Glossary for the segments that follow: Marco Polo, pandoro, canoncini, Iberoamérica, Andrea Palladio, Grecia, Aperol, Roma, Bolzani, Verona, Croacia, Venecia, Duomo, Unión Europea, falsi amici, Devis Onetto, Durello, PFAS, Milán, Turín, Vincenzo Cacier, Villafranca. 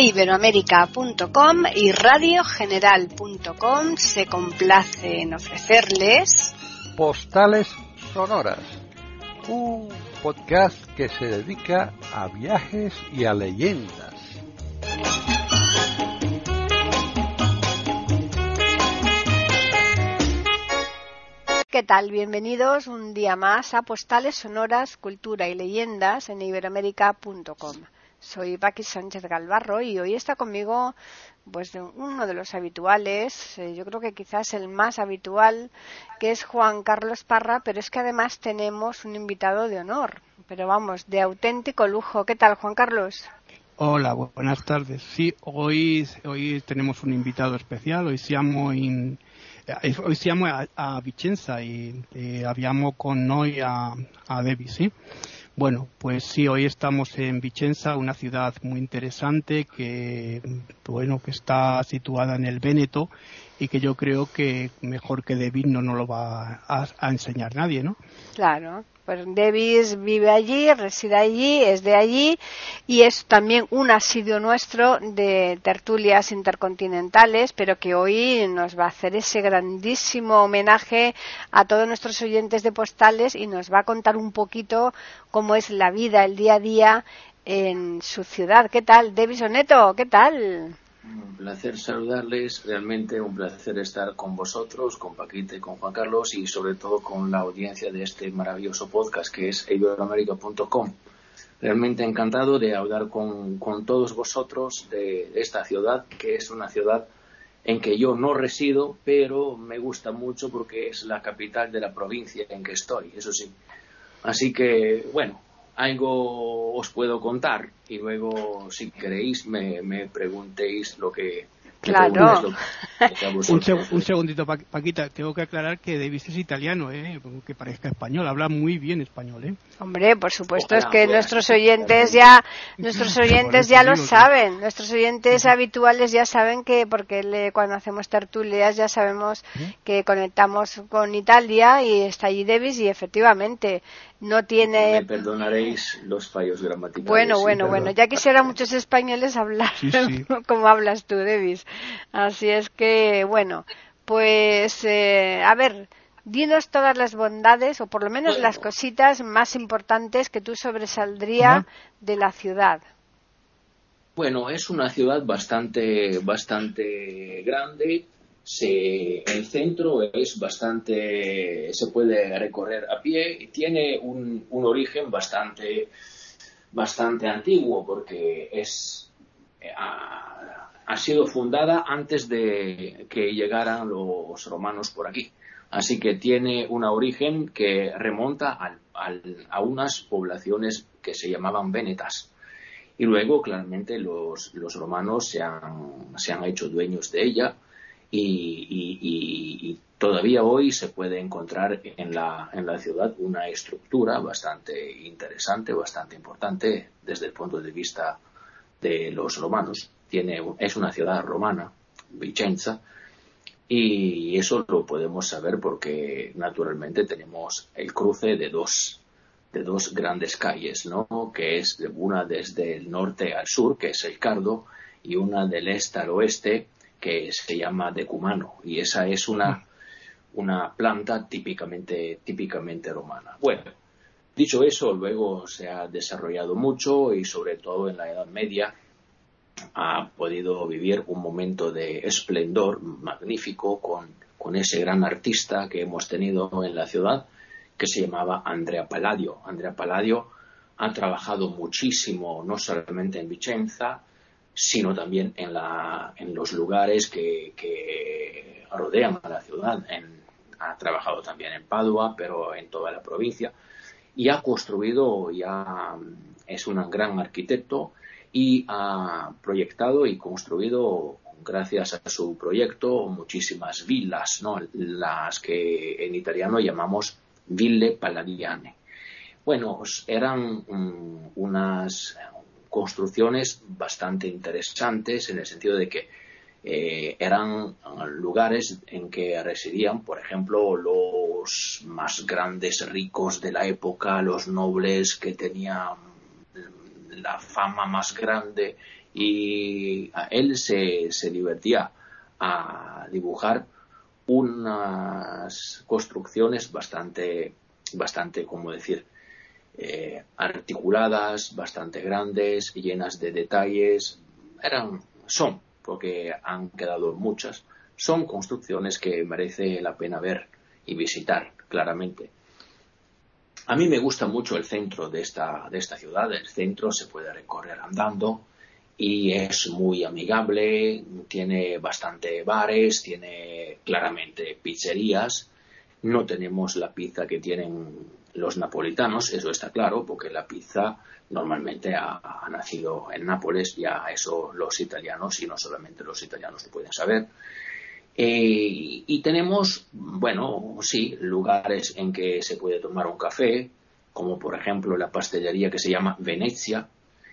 iberoamérica.com y radiogeneral.com se complace en ofrecerles Postales Sonoras, un podcast que se dedica a viajes y a leyendas. ¿Qué tal? Bienvenidos un día más a Postales Sonoras, Cultura y Leyendas en iberoamérica.com. Soy Paki Sánchez Galvarro y hoy está conmigo pues uno de los habituales, yo creo que quizás el más habitual, que es Juan Carlos Parra, pero es que además tenemos un invitado de honor, pero vamos, de auténtico lujo. ¿Qué tal, Juan Carlos? Hola, buenas tardes. Sí, hoy tenemos un invitado especial, Hoy siamo a Vicenza y abbiamo con noi a Devis, ¿sí? Bueno, pues sí, hoy estamos en Vicenza, una ciudad muy interesante que está situada en el Véneto y que yo creo que mejor que Devis no lo va a enseñar nadie, ¿no? Claro. Pues Devis vive allí, reside allí, es de allí y es también un asiduo nuestro de tertulias intercontinentales, pero que hoy nos va a hacer ese grandísimo homenaje a todos nuestros oyentes de Postales y nos va a contar un poquito cómo es la vida, el día a día en su ciudad. ¿Qué tal, Devis Onetto? ¿Qué tal? Un placer saludarles, realmente un placer estar con vosotros, con Paquita y con Juan Carlos y sobre todo con la audiencia de este maravilloso podcast que es iberoamérica.com. Realmente encantado de hablar con todos vosotros de esta ciudad, que es una ciudad en que yo no resido, pero me gusta mucho porque es la capital de la provincia en que estoy, eso sí. Así que, bueno, algo os puedo contar y luego, si queréis, me preguntéis lo que... Claro. Un segundito, Paquita. Tengo que aclarar que Devis es italiano, aunque parezca español. Habla muy bien español, Hombre, por supuesto, ojalá, es que nuestros oyentes ya lo saben. Nuestros oyentes habituales ya saben que, porque cuando hacemos tertulias ya sabemos que conectamos con Italia y está allí Devis y efectivamente no tiene... Me perdonaréis los fallos gramaticales. Bueno, ya quisiera muchos españoles hablar como hablas tú, Devis. Así es que, bueno, pues, a ver, dinos todas las bondades, o por lo menos las cositas más importantes que tú sobresaldría de la ciudad. Bueno, es una ciudad bastante grande. El centro es bastante, se puede recorrer a pie y tiene un origen bastante antiguo porque ha sido fundada antes de que llegaran los romanos por aquí. Así que tiene un origen que remonta a unas poblaciones que se llamaban vénetas. Y luego, claramente, los romanos se han hecho dueños de ella y todavía hoy se puede encontrar en la ciudad una estructura bastante interesante, bastante importante desde el punto de vista de los romanos. Es una ciudad romana, Vicenza, y eso lo podemos saber porque naturalmente tenemos el cruce de dos grandes calles, ¿no? Que es una desde el norte al sur, que es el Cardo, y una del este al oeste, que se llama decumano, y esa es una planta típicamente romana. Bueno, dicho eso, luego se ha desarrollado mucho y sobre todo en la Edad Media ha podido vivir un momento de esplendor magnífico con ese gran artista que hemos tenido en la ciudad que se llamaba Andrea Palladio. Andrea Palladio ha trabajado muchísimo, no solamente en Vicenza, sino también en los lugares que rodean a la ciudad. Ha trabajado también en Padua, pero en toda la provincia. Y ha construido, es un gran arquitecto, y ha proyectado y construido, gracias a su proyecto, muchísimas villas, ¿no? Las que en italiano llamamos ville palladiane. Bueno, eran unas construcciones bastante interesantes en el sentido de que eran lugares en que residían, por ejemplo, los más grandes ricos de la época, los nobles que tenían la fama más grande y él se divertía a dibujar unas construcciones bastante, ¿cómo decir?, articuladas, bastante grandes, llenas de detalles. Son, porque han quedado muchas, son construcciones que merece la pena ver y visitar, claramente. A mí me gusta mucho el centro de esta ciudad. El centro se puede recorrer andando y es muy amigable, tiene bastante bares, tiene claramente pizzerías. No tenemos la pizza que tienen los napolitanos, eso está claro, porque la pizza normalmente ha nacido en Nápoles, ya eso los italianos, y no solamente los italianos, lo pueden saber. Y tenemos, bueno, sí, lugares en que se puede tomar un café, como por ejemplo la pastelería que se llama Venecia,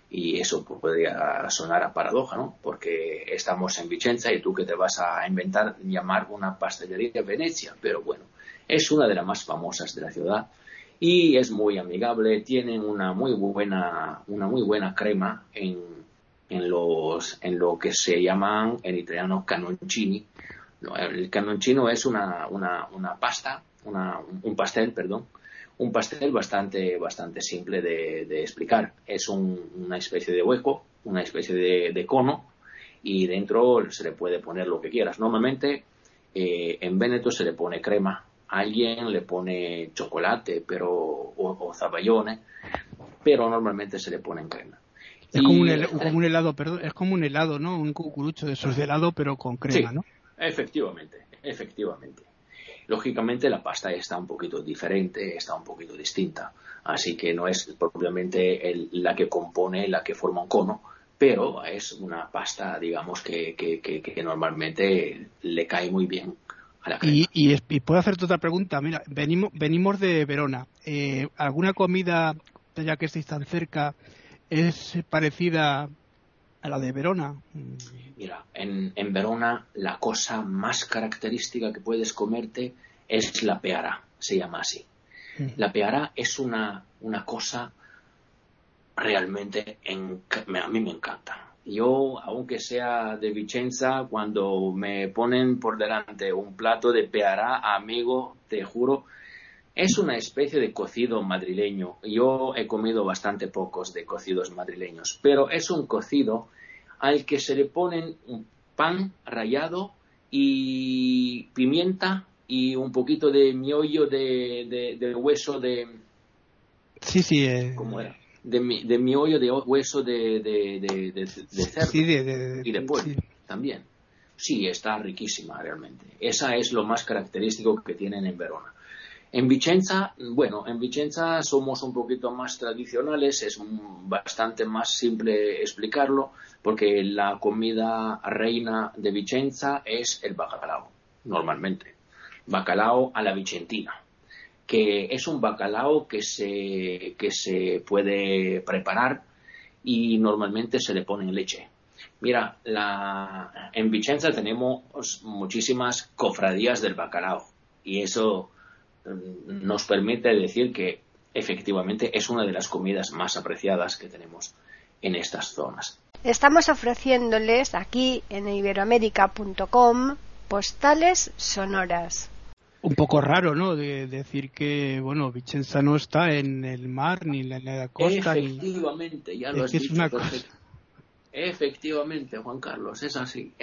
y eso podría sonar a paradoja, ¿no? Porque estamos en Vicenza y tú que te vas a inventar llamar una pastelería Venecia, pero bueno, es una de las más famosas de la ciudad. Y es muy amigable, tienen una muy buena crema en lo que se llaman en italiano canoncini. El canoncino es un pastel bastante simple de explicar. Es una especie de hueco, una especie de cono, y dentro se le puede poner lo que quieras. Normalmente en Véneto se le pone crema. Alguien le pone chocolate o zaballones, pero normalmente se le pone en crema. Es como un helado, perdón, es como un helado, ¿no? Un cucurucho de esos de helado, pero con crema, sí, ¿no? Efectivamente. Lógicamente la pasta está un poquito diferente, está un poquito distinta, así que no es propiamente la que forma un cono, pero es una pasta, digamos, que normalmente le cae muy bien. Y puedo hacerte otra pregunta. Mira, venimos de Verona. ¿Alguna comida, ya que estáis tan cerca, es parecida a la de Verona? Mira, en Verona la cosa más característica que puedes comerte es la peara, se llama así. La peara es una cosa realmente, a mí me encanta. Yo, aunque sea de Vicenza, cuando me ponen por delante un plato de peara, amigo, te juro, es una especie de cocido madrileño. Yo he comido bastante pocos de cocidos madrileños, pero es un cocido al que se le ponen un pan rallado y pimienta y un poquito de miollo de hueso de... Sí. ¿Cómo era? De miollo de hueso de cerdo, sí, y de pollo, sí. También. Sí, está riquísima realmente. Esa es lo más característico que tienen en Verona. En Vicenza, somos un poquito más tradicionales, es bastante más simple explicarlo, porque la comida reina de Vicenza es el bacalao, normalmente. Bacalao a la vicentina, que es un bacalao que se puede preparar y normalmente se le pone en leche. Mira, en Vicenza tenemos muchísimas cofradías del bacalao y eso nos permite decir que efectivamente es una de las comidas más apreciadas que tenemos en estas zonas. Estamos ofreciéndoles aquí en iberoamerica.com postales sonoras. Un poco raro, ¿no?, de decir que, bueno, Vicenza no está en el mar ni en la costa. Efectivamente, ya lo has dicho. Efectivamente, Juan Carlos, es así.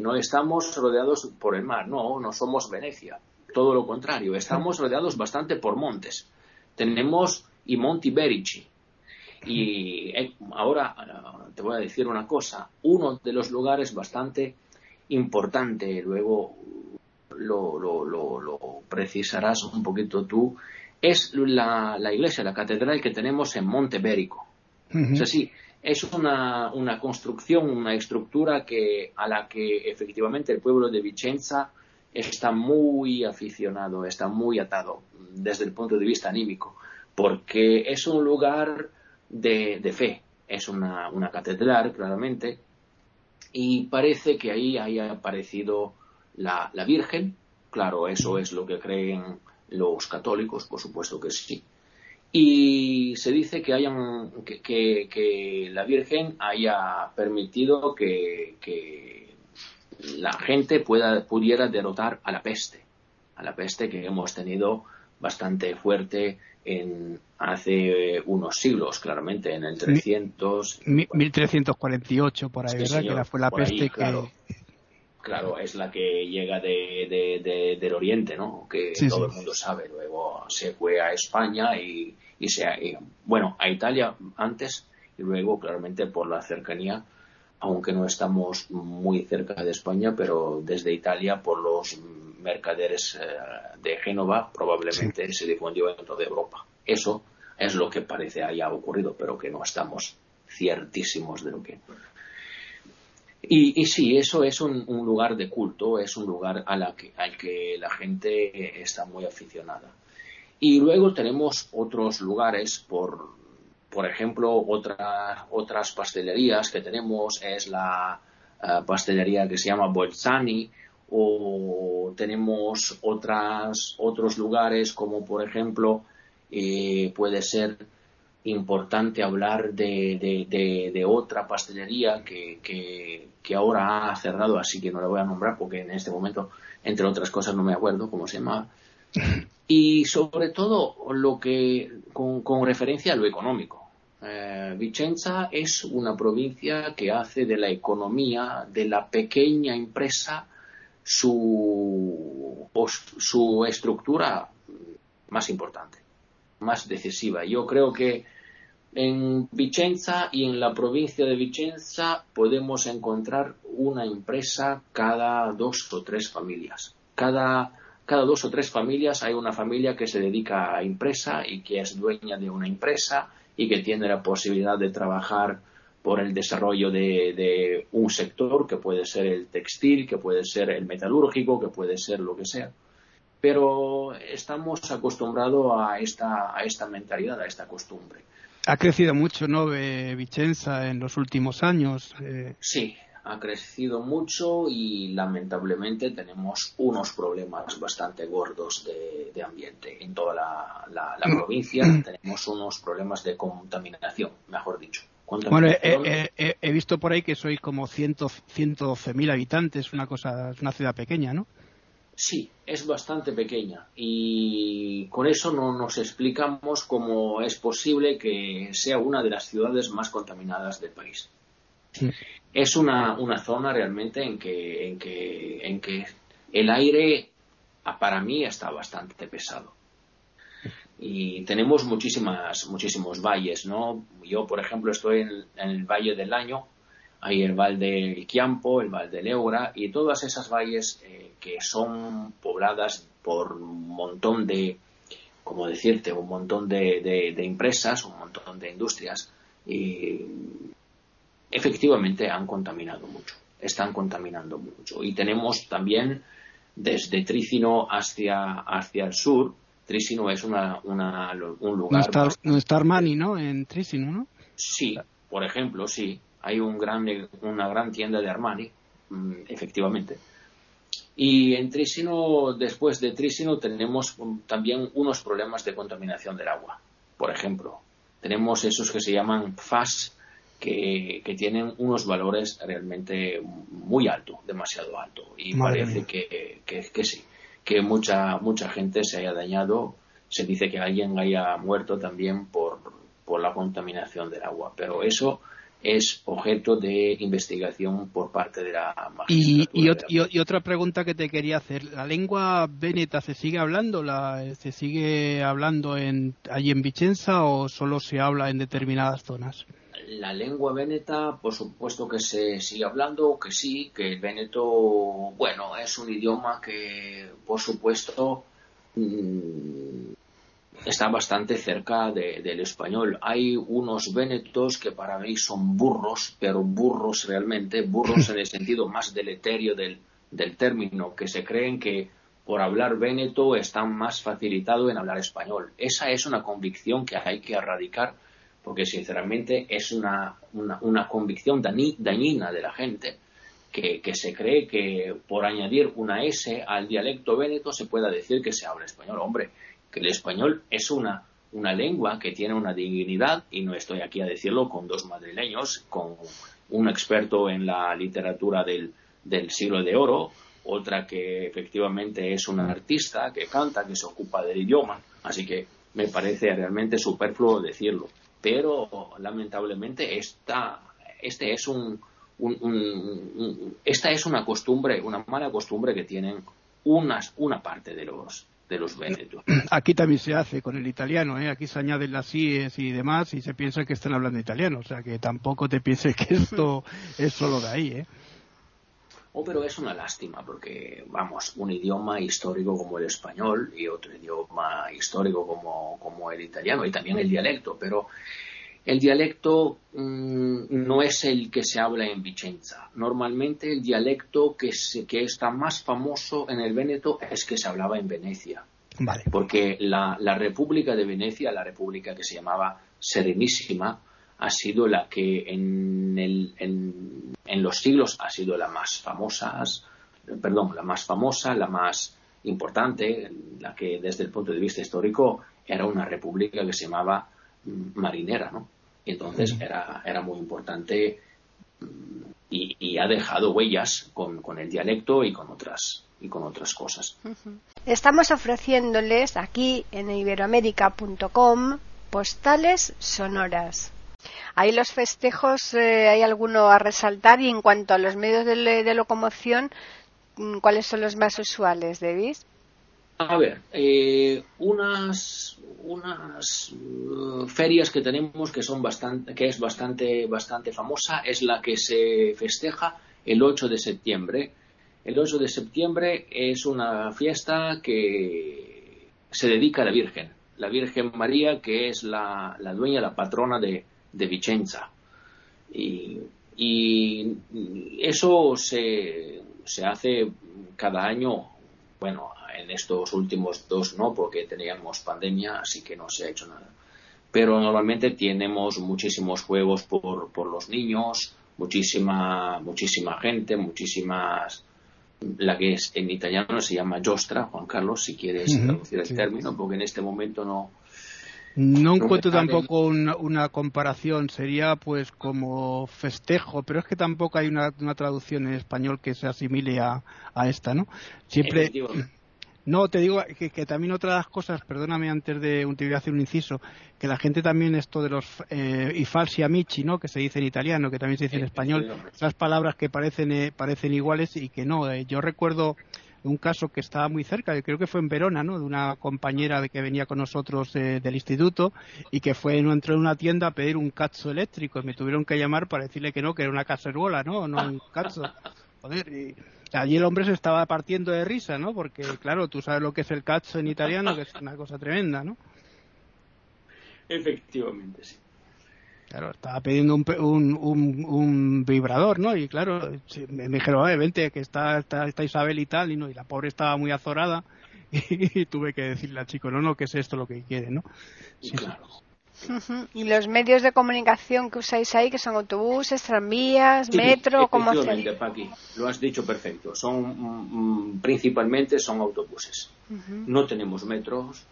No estamos rodeados por el mar, no somos Venecia. Todo lo contrario, estamos rodeados bastante por montes. Tenemos y Monti Berici. Y ahora te voy a decir una cosa. Uno de los lugares bastante importante, luego... Lo precisarás un poquito tú, es la iglesia, la catedral que tenemos en Monte Berico. Uh-huh. O sea, sí, es una construcción, una estructura a la que efectivamente el pueblo de Vicenza está muy aficionado, está muy atado desde el punto de vista anímico, porque es un lugar de fe, es una catedral claramente, y parece que ahí haya aparecido la Virgen, claro, eso es lo que creen los católicos, por supuesto que sí. y se dice que hayan que la Virgen haya permitido que la gente pudiera derrotar a la peste que hemos tenido bastante fuerte hace unos siglos, claramente, en el 300... 1348, por ahí, sí, ¿verdad? Señor, que fue la peste ahí, claro, que... Claro, es la que llega del Oriente, ¿no? Que sí, todo el mundo sabe. Luego se fue a España y a Italia antes y luego, claramente, por la cercanía, aunque no estamos muy cerca de España, pero desde Italia, por los mercaderes de Génova, probablemente se difundió en toda Europa. Eso es lo que parece haya ocurrido, pero que no estamos ciertísimos de lo que... Y sí, eso es un lugar de culto, es un lugar al que la gente está muy aficionada. Y luego tenemos otros lugares, por ejemplo, otras pastelerías que tenemos, es la pastelería que se llama Bolzani, o tenemos otros lugares como, por ejemplo, puede ser importante hablar de otra pastelería que ahora ha cerrado, así que no la voy a nombrar porque en este momento, entre otras cosas, no me acuerdo cómo se llama. Y sobre todo lo que con referencia a lo económico, Vicenza es una provincia que hace de la economía de la pequeña empresa su estructura más importante, más decisiva. Yo creo que en Vicenza y en la provincia de Vicenza podemos encontrar una empresa cada dos o tres familias. Cada dos o tres familias hay una familia que se dedica a empresa y que es dueña de una empresa y que tiene la posibilidad de trabajar por el desarrollo de un sector, que puede ser el textil, que puede ser el metalúrgico, que puede ser lo que sea. Pero estamos acostumbrados a esta mentalidad, a esta costumbre. Ha crecido mucho, ¿no, Vicenza, en los últimos años? Sí, ha crecido mucho y lamentablemente tenemos unos problemas bastante gordos de ambiente. En toda la provincia tenemos unos problemas de contaminación, mejor dicho. Bueno, he visto por ahí que sois como 112.000 habitantes, una ciudad pequeña, ¿no? Sí, es bastante pequeña y con eso no nos explicamos cómo es posible que sea una de las ciudades más contaminadas del país. Sí. Es una zona realmente en que el aire para mí está bastante pesado. Y tenemos muchísimos valles, ¿no? Yo, por ejemplo, estoy en el Valle del Año. Hay el Val del Chiampo, el Val del Eura y todas esas valles que son pobladas por un montón de empresas, un montón de industrias y efectivamente han contaminado mucho, están contaminando mucho. Y tenemos también desde Trissino hacia el sur. Trissino es un lugar... No está Armani, ¿no? En Trissino, ¿no? Sí, por ejemplo, sí. Hay una gran tienda de Armani, efectivamente. Y en Trissino, después de Trissino, tenemos también unos problemas de contaminación del agua. Por ejemplo, tenemos esos que se llaman PFAS, que tienen unos valores realmente muy altos, demasiado altos. Y madre parece que sí, que mucha gente se haya dañado. Se dice que alguien haya muerto también por la contaminación del agua. Pero eso es objeto de investigación por parte de la magistratura. Y otra pregunta que te quería hacer. ¿La lengua véneta se sigue hablando? ¿Se sigue hablando allí en Vicenza o solo se habla en determinadas zonas? La lengua véneta, por supuesto que se sigue hablando, que sí, que el véneto, bueno, es un idioma que, por supuesto, está bastante cerca del español. Hay unos vénetos que para mí son burros, pero burros realmente, burros en el sentido más deleterio del término, que se creen que por hablar véneto están más facilitados en hablar español. Esa es una convicción que hay que erradicar, porque sinceramente es una convicción dañina de la gente, que se cree que por añadir una S al dialecto véneto se pueda decir que se habla español. Hombre, que el español es una una lengua que tiene una dignidad, y no estoy aquí a decirlo con dos madrileños, con un experto en la literatura del siglo de oro, otra que efectivamente es una artista que canta, que se ocupa del idioma, así que me parece realmente superfluo decirlo, pero lamentablemente esta es una costumbre, una mala costumbre que tienen una parte de los vénetos. Aquí también se hace con el italiano, ¿eh? Aquí se añaden las íes y demás y se piensa que están hablando italiano, o sea que tampoco te pienses que esto es solo de ahí, ¿eh? Oh, pero es una lástima porque, vamos, un idioma histórico como el español y otro idioma histórico como el italiano, y también el dialecto, pero el dialecto no es el que se habla en Vicenza. Normalmente el dialecto que está más famoso en el Véneto es que se hablaba en Venecia. Vale. Porque la República de Venecia, la república que se llamaba Serenísima, ha sido la que en los siglos ha sido la más famosa, la más importante, la que desde el punto de vista histórico era una república que se llamaba marinera, ¿no? Entonces era muy importante y ha dejado huellas con el dialecto y con otras cosas. Estamos ofreciéndoles aquí en iberoamérica.com postales sonoras. Ahí los festejos, hay alguno a resaltar, y en cuanto a los medios de locomoción, ¿cuáles son los más usuales, Devis? A ver, unas ferias que tenemos que es bastante famosa es la que se festeja el 8 de septiembre. El 8 de septiembre es una fiesta que se dedica a la Virgen María, que es la dueña, la patrona de Vicenza, y eso se hace cada año. Bueno, en estos últimos dos no, porque teníamos pandemia, así que no se ha hecho nada, pero normalmente tenemos muchísimos juegos por los niños, muchísima gente, muchísimas, la que es en italiano se llama giostra. Juan Carlos, si quieres traducir el término, porque en este momento no encuentro tampoco una comparación. Sería pues como festejo, pero es que tampoco hay una traducción en español que se asimile a esta, ¿no? Siempre. No, te digo que también otras cosas, perdóname, antes de te voy a hacer un inciso, que la gente también, esto de los y falsi amici, ¿no?, que se dice en italiano, que también se dice en español, esas palabras que parecen iguales y que no. Yo recuerdo un caso que estaba muy cerca, yo creo que fue en Verona, ¿no?, de una compañera que venía con nosotros del instituto y que entró en una tienda a pedir un cazzo eléctrico y me tuvieron que llamar para decirle que no, que era una cacerola, no un cazzo. Joder, y allí el hombre se estaba partiendo de risa, ¿no?, porque claro, tú sabes lo que es el cazzo en italiano, que es una cosa tremenda, ¿no? Efectivamente, sí. Claro, estaba pidiendo un vibrador, ¿no? Y claro, me dijeron, vente, que está Isabel y tal, y la pobre estaba muy azorada, y tuve que decirle al chico, no, que es esto lo que quiere, ¿no? Sí, claro. Uh-huh. ¿Y los medios de comunicación que usáis ahí, que son autobuses, tranvías, metro? ¿Cómo hacéis? Paki, lo has dicho perfecto. Principalmente son autobuses. Uh-huh. No tenemos metros.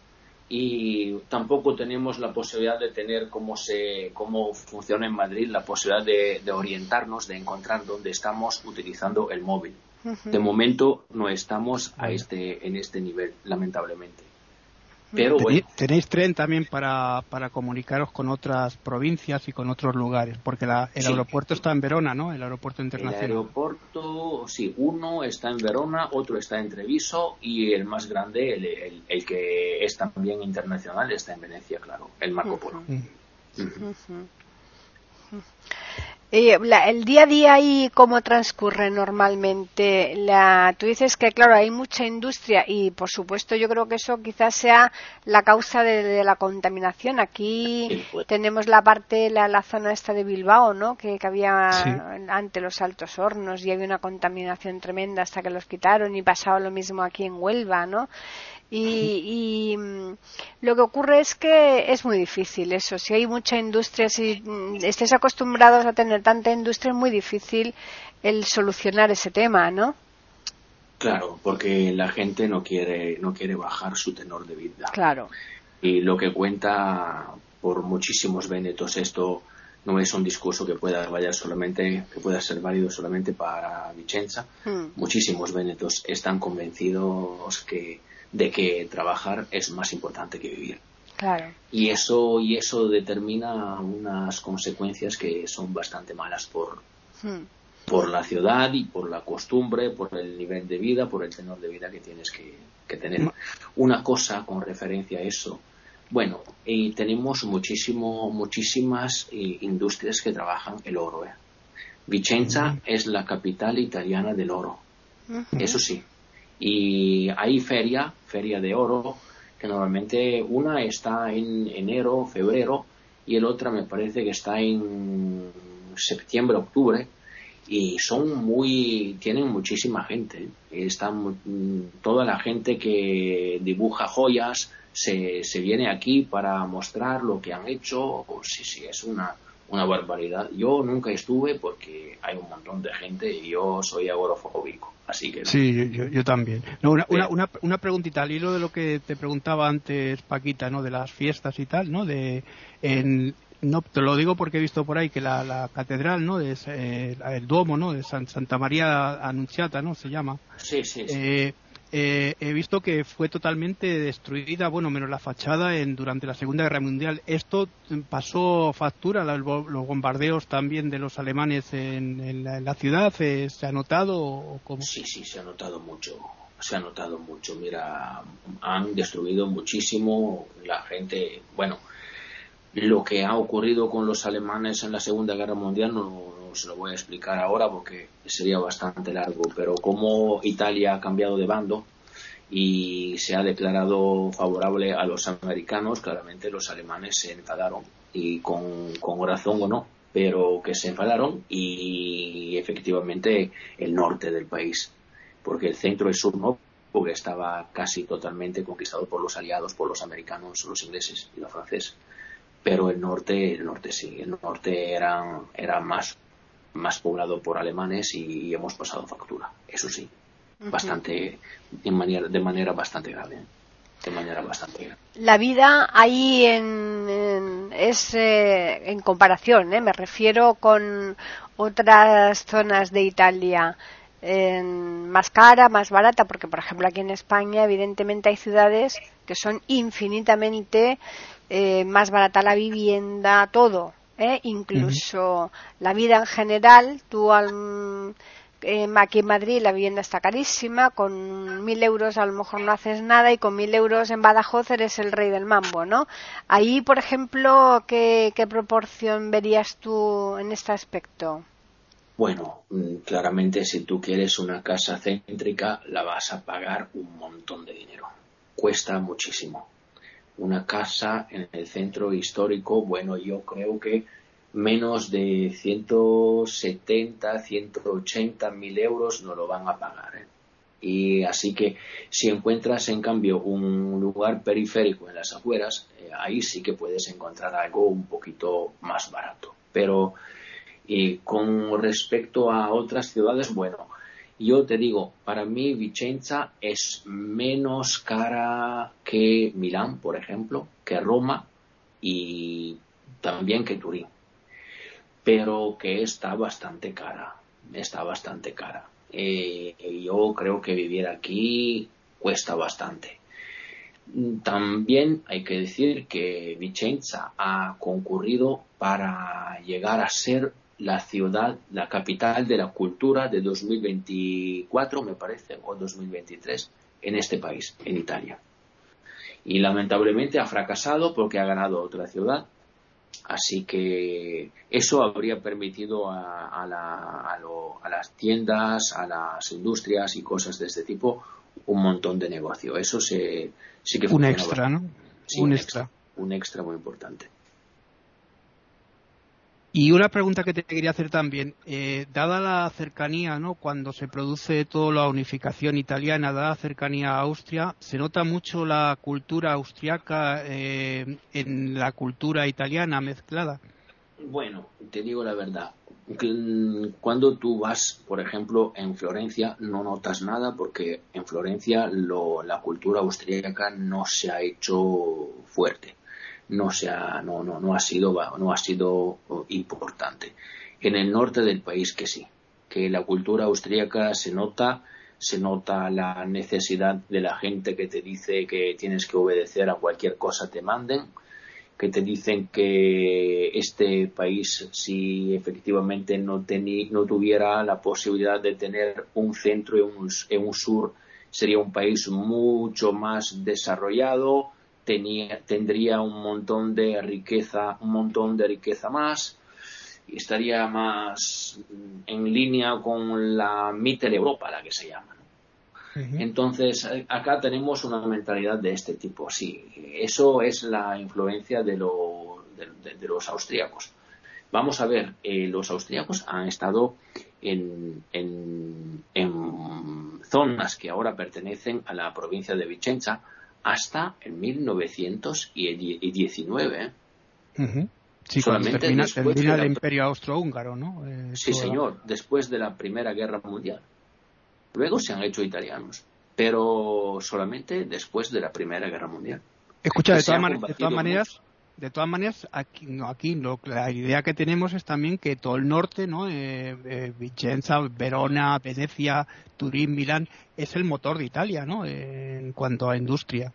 Y tampoco tenemos la posibilidad de tener cómo funciona en Madrid la posibilidad de orientarnos, de encontrar dónde estamos utilizando el móvil. Uh-huh. De momento no estamos en este nivel, lamentablemente. Pero bueno. Tenéis tren también para comunicaros con otras provincias y con otros lugares, porque el aeropuerto está en Verona, ¿no? El aeropuerto internacional. El aeropuerto, sí, uno está en Verona, otro está en Treviso y el más grande, el que es también internacional, está en Venecia, claro, el Marco Polo. Uh-huh. Uh-huh. Uh-huh. Uh-huh. El día a día, ¿y cómo transcurre normalmente? Tú dices que, claro, hay mucha industria y, por supuesto, yo creo que eso quizás sea la causa de la contaminación. Aquí tenemos la zona esta de Bilbao, ¿no?, que había ante los Altos Hornos y había una contaminación tremenda hasta que los quitaron, y pasaba lo mismo aquí en Huelva, ¿no? Y lo que ocurre es que es muy difícil eso. Si hay mucha industria, si estés acostumbrados a tener tanta industria, es muy difícil el solucionar ese tema, ¿no? Claro, porque la gente no quiere bajar su tenor de vida. Claro. y lo que cuenta por muchísimos vénetos, esto no es un discurso que pueda ser válido solamente para Vicenza. Muchísimos vénetos están convencidos de que trabajar es más importante que vivir. Claro. Y eso determina unas consecuencias que son bastante malas por la ciudad y por la costumbre, por el nivel de vida, por el tenor de vida que tienes que tener. Una cosa con referencia a eso. Bueno, y tenemos muchísimas industrias que trabajan el oro. Vicenza es la capital italiana del oro, eso sí. Y hay feria de oro, que normalmente una está en enero, febrero, y el otra me parece que está en septiembre, octubre, y tienen muchísima gente. Toda la gente que dibuja joyas se viene aquí para mostrar lo que han hecho. Sí, es una barbaridad. Yo nunca estuve porque hay un montón de gente y yo soy agorafóbico, así que... No. Sí, yo también. No, una preguntita al hilo de lo que te preguntaba antes, Paquita, ¿no? De las fiestas y tal, ¿no? No, te lo digo porque he visto por ahí que la catedral, ¿no? El Duomo, ¿no? De Santa María Annunziata, ¿no? Se llama. Sí. He visto que fue totalmente destruida, bueno, menos la fachada, durante la Segunda Guerra Mundial. Esto pasó factura, los bombardeos también de los alemanes en la ciudad. ¿Se ha notado o cómo? Sí, se ha notado mucho. Mira, han destruido muchísimo la gente. Bueno, lo que ha ocurrido con los alemanes en la Segunda Guerra Mundial no se lo voy a explicar ahora porque sería bastante largo, pero como Italia ha cambiado de bando y se ha declarado favorable a los americanos, claramente los alemanes se enfadaron, y con razón o no, pero que se enfadaron, y efectivamente el norte del país, porque el centro y sur no, porque estaba casi totalmente conquistado por los aliados, por los americanos, los ingleses y los franceses. Pero el norte era más poblado por alemanes y hemos pasado factura, eso sí, bastante, de manera bastante grave. La vida ahí en comparación, me refiero con otras zonas de Italia, más cara, más barata, porque por ejemplo aquí en España evidentemente hay ciudades que son infinitamente más barata la vivienda, todo, incluso la vida en general. Tú aquí en Madrid la vivienda está carísima, con 1.000 euros a lo mejor no haces nada, y con 1.000 euros en Badajoz eres el rey del mambo, ¿no? Ahí, por ejemplo, ¿qué proporción verías tú en este aspecto? Bueno, claramente si tú quieres una casa céntrica la vas a pagar un montón de dinero, cuesta muchísimo. Una casa en el centro histórico, bueno, yo creo que menos de 170, 180 mil euros no lo van a pagar, Y así que si encuentras, en cambio, un lugar periférico en las afueras, ahí sí que puedes encontrar algo un poquito más barato. Pero con respecto a otras ciudades, bueno, yo te digo, para mí Vicenza es menos cara que Milán, por ejemplo, que Roma y también que Turín. Pero que está bastante cara. Yo creo que vivir aquí cuesta bastante. También hay que decir que Vicenza ha concurrido para llegar a ser la ciudad, la capital de la cultura de 2024, me parece, o 2023, en este país, en Italia. Y lamentablemente ha fracasado porque ha ganado otra ciudad. Así que eso habría permitido a las tiendas, a las industrias y cosas de este tipo, un montón de negocio. Eso sí que fue un extra, bastante, ¿no? Sí, un extra muy importante. Y una pregunta que te quería hacer también, dada la cercanía, ¿no? Cuando se produce toda la unificación italiana, dada la cercanía a Austria, ¿se nota mucho la cultura austriaca en la cultura italiana mezclada? Bueno, te digo la verdad, cuando tú vas, por ejemplo, en Florencia no notas nada, porque en Florencia la cultura austriaca no se ha hecho fuerte. No ha sido importante. En el norte del país que sí, que la cultura austríaca se nota la necesidad de la gente que te dice que tienes que obedecer a cualquier cosa te manden, que te dicen que este país, si efectivamente no tuviera la posibilidad de tener un centro y un sur, sería un país mucho más desarrollado, tendría un montón de riqueza más, y estaría más en línea con la Mitteleuropa, la que se llama, ¿no? Uh-huh. Entonces, acá tenemos una mentalidad de este tipo, sí. Eso es la influencia de los austríacos. Vamos a ver, los austríacos han estado en zonas que ahora pertenecen a la provincia de Vicenza hasta en 1919, ¿eh? Uh-huh. Sí, solamente termina el Imperio Austrohúngaro, ¿no? Sí, señor, después de la Primera Guerra Mundial. Luego se han hecho italianos, pero solamente después de la Primera Guerra Mundial. Escucha, de todas maneras, aquí la idea que tenemos es también que todo el norte, ¿no? Vicenza, Verona, Venecia, Turín, Milán, es el motor de Italia, ¿no? En cuanto a industria.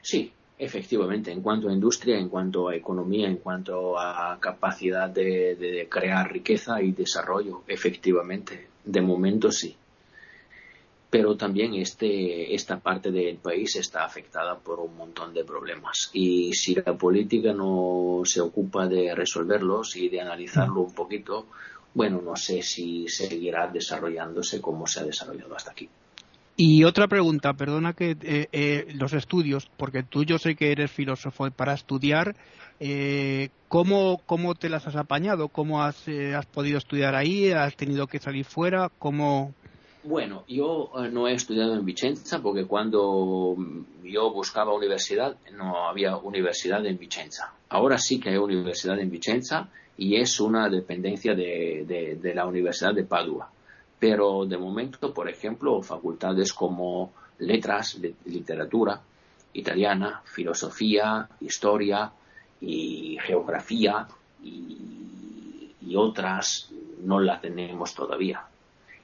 Sí. Efectivamente, en cuanto a industria, en cuanto a economía, en cuanto a capacidad de crear riqueza y desarrollo, efectivamente, de momento sí. Pero también esta parte del país está afectada por un montón de problemas. Y si la política no se ocupa de resolverlos y de analizarlo un poquito, bueno, no sé si seguirá desarrollándose como se ha desarrollado hasta aquí. Y otra pregunta, perdona que los estudios, porque tú yo sé que eres filósofo, para estudiar, ¿cómo te las has apañado? ¿Cómo has podido estudiar ahí? ¿Has tenido que salir fuera? ¿Cómo? Bueno, yo no he estudiado en Vicenza porque cuando yo buscaba universidad no había universidad en Vicenza. Ahora sí que hay universidad en Vicenza y es una dependencia de la Universidad de Padua. Pero de momento, por ejemplo, facultades como letras, literatura italiana, filosofía, historia y geografía y otras no la tenemos todavía.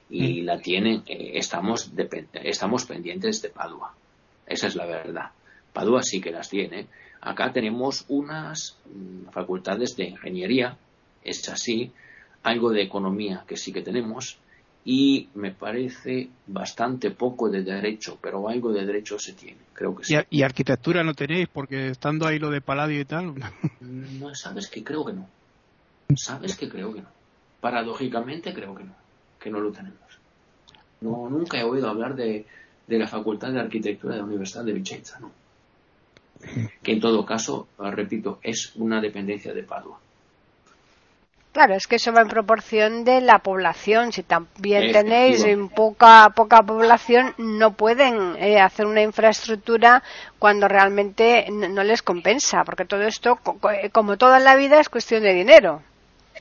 Y la tienen, estamos pendientes de Padua. Esa es la verdad. Padua sí que las tiene. Acá tenemos unas facultades de ingeniería, es así, algo de economía que sí que tenemos. Y me parece bastante poco de derecho, pero algo de derecho se tiene, creo que sí. ¿Y arquitectura no tenéis? Porque estando ahí lo de Palladio y tal... No, sabes que creo que no. Paradójicamente creo que no lo tenemos. No, nunca he oído hablar de la Facultad de Arquitectura de la Universidad de Vicenza, ¿no? Que en todo caso, repito, es una dependencia de Padua. Claro, es que eso va en proporción de la población. Si también tenéis poca población, no pueden hacer una infraestructura cuando realmente no les compensa, porque todo esto, como toda en la vida, es cuestión de dinero.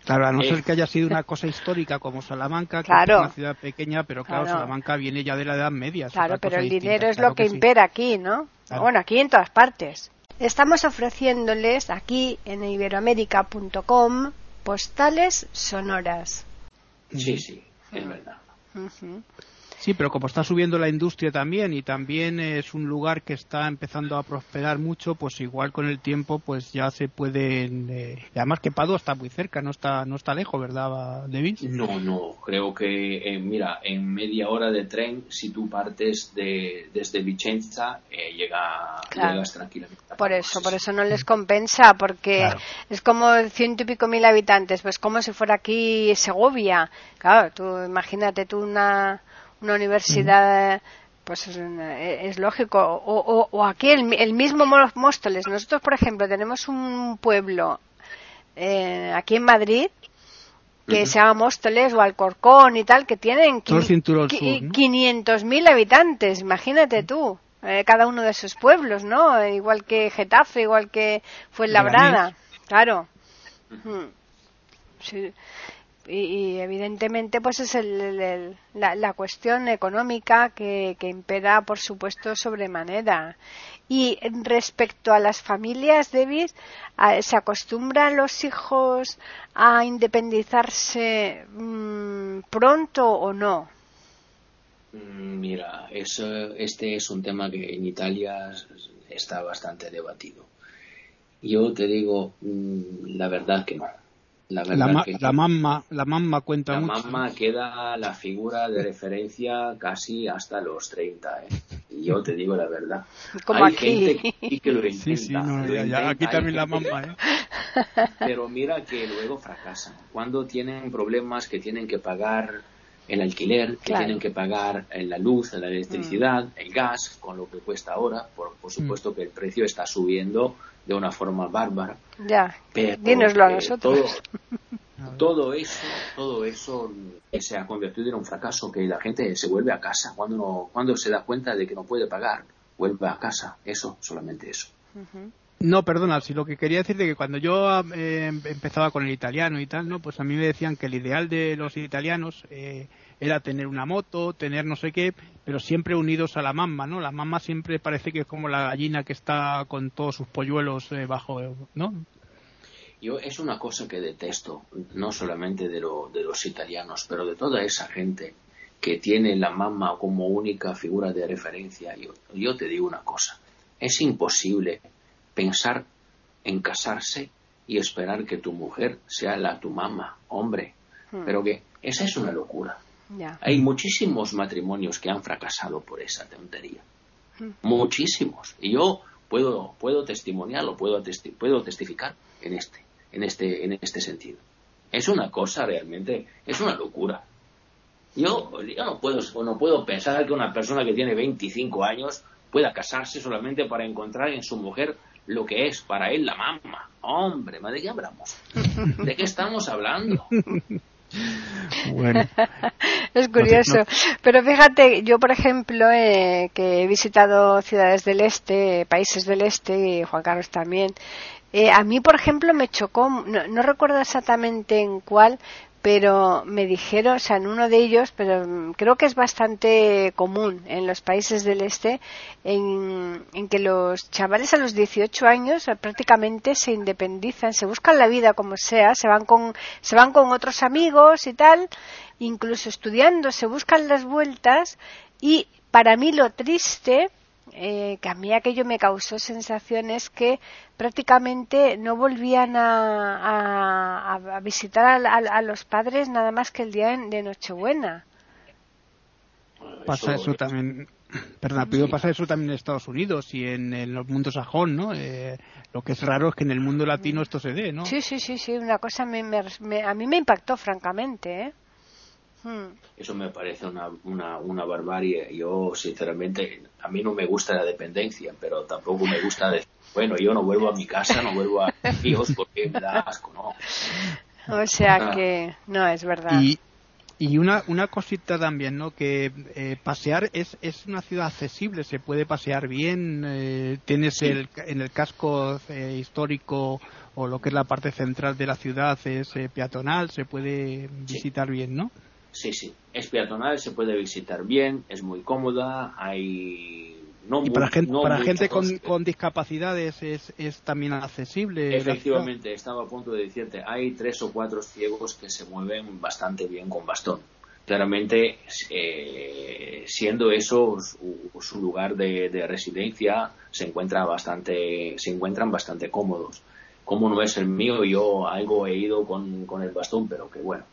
Claro, a no ser que haya sido una cosa histórica como Salamanca, que claro, es una ciudad pequeña, pero claro, Salamanca viene ya de la Edad Media. Claro, pero el dinero es claro lo que impera sí. Aquí, ¿no? Claro. Bueno, aquí en todas partes. Estamos ofreciéndoles aquí en iberoamérica.com postales sonoras. Sí, sí, es verdad. Uh-huh. Sí, pero como está subiendo la industria también y también es un lugar que está empezando a prosperar mucho, pues igual con el tiempo pues ya se pueden... Y además que Padua está muy cerca, no está lejos, ¿verdad, Devis? No, creo que, mira, en media hora de tren, si tú partes desde Vicenza, llegas tranquilamente. Por eso no les compensa, porque claro, es como 100 y pico mil habitantes, pues como si fuera aquí Segovia. Claro, tú imagínate tú una universidad, pues es lógico, o aquí el mismo Móstoles. Nosotros, por ejemplo, tenemos un pueblo aquí en Madrid que se llama Móstoles o Alcorcón y tal, que tienen 500.000 habitantes, imagínate tú, cada uno de esos pueblos, ¿no? Igual que Getafe, igual que Fuenlabrada, claro. Sí. y evidentemente pues es la cuestión económica que impera, por supuesto, sobremanera. Y respecto a las familias, Devis, ¿se acostumbran los hijos a independizarse pronto o no? Mira, este es un tema que en Italia está bastante debatido. Yo te digo la verdad que no. La mamma cuenta mucho. La mamma queda la figura de referencia casi hasta los 30, ¿eh? Yo te digo la verdad. Como hay aquí. Gente que lo intenta. Sí, sí, no, lo intenta. Aquí también la mamma, ¿eh? Pero mira que luego fracasan. Cuando tienen problemas que tienen que pagar el alquiler, que claro, tienen que pagar la luz, la electricidad, el gas, con lo que cuesta ahora. Por supuesto que el precio está subiendo de una forma bárbara. Ya, dínoslo a nosotros. Todo eso se ha convertido en un fracaso, que la gente se vuelve a casa. Cuando se da cuenta de que no puede pagar, vuelve a casa. Eso, solamente eso. No, perdona, si lo que quería decirte que cuando yo empezaba con el italiano y tal, ¿no? Pues a mí me decían que el ideal de los italianos era tener una moto, tener no sé qué, pero siempre unidos a la mamma, ¿no? La mamma siempre parece que es como la gallina que está con todos sus polluelos bajo, ¿no? Yo es una cosa que detesto, no solamente de los italianos, pero de toda esa gente que tiene la mamma como única figura de referencia. Yo te digo una cosa, es imposible pensar en casarse y esperar que tu mujer sea tu mamá, hombre. Pero que esa es una locura. Yeah. Hay muchísimos matrimonios que han fracasado por esa tontería. Muchísimos. Y yo puedo testimoniarlo, puedo testificar en este sentido. Es una cosa realmente, es una locura. Yo no puedo pensar que una persona que tiene 25 años pueda casarse solamente para encontrar en su mujer lo que es para él la mamá. Hombre, ¿de qué hablamos? ¿De qué estamos hablando? Bueno. Es curioso. No sé, no. Pero fíjate, yo por ejemplo, que he visitado ciudades del este, países del este, y Juan Carlos también, a mí por ejemplo me chocó, no recuerdo exactamente en cuál, pero me dijeron, o sea, en uno de ellos, pero creo que es bastante común en los países del este, en que los chavales a los 18 años prácticamente se independizan, se buscan la vida como sea, se van con otros amigos y tal, incluso estudiando, se buscan las vueltas. Y para mí lo triste, que a mí aquello me causó sensaciones, que prácticamente no volvían a visitar a los padres nada más que el día de Nochebuena. Pasa eso también, pasa eso también en Estados Unidos y en los mundos sajón, ¿no? Lo que es raro es que en el mundo latino esto se dé, ¿no? Sí, una cosa a mí me impactó francamente, ¿eh? Eso me parece una barbarie. Yo, sinceramente, a mí no me gusta la dependencia, pero tampoco me gusta decir, bueno, yo no vuelvo a mi casa, no vuelvo a mis hijos porque me da asco, ¿no? O sea que no, es verdad. Y una cosita también, ¿no? Que pasear es una ciudad accesible, se puede pasear bien, tienes en el casco histórico o lo que es la parte central de la ciudad es peatonal, se puede visitar bien, ¿no? Sí, es peatonal, se puede visitar bien, es muy cómoda, hay... Para gente con discapacidades es también accesible. Efectivamente, estaba a punto de decirte, hay 3 o 4 ciegos que se mueven bastante bien con bastón. Claramente, siendo eso su lugar de residencia, se encuentran bastante cómodos. Como no es el mío, yo algo he ido con el bastón, pero que bueno,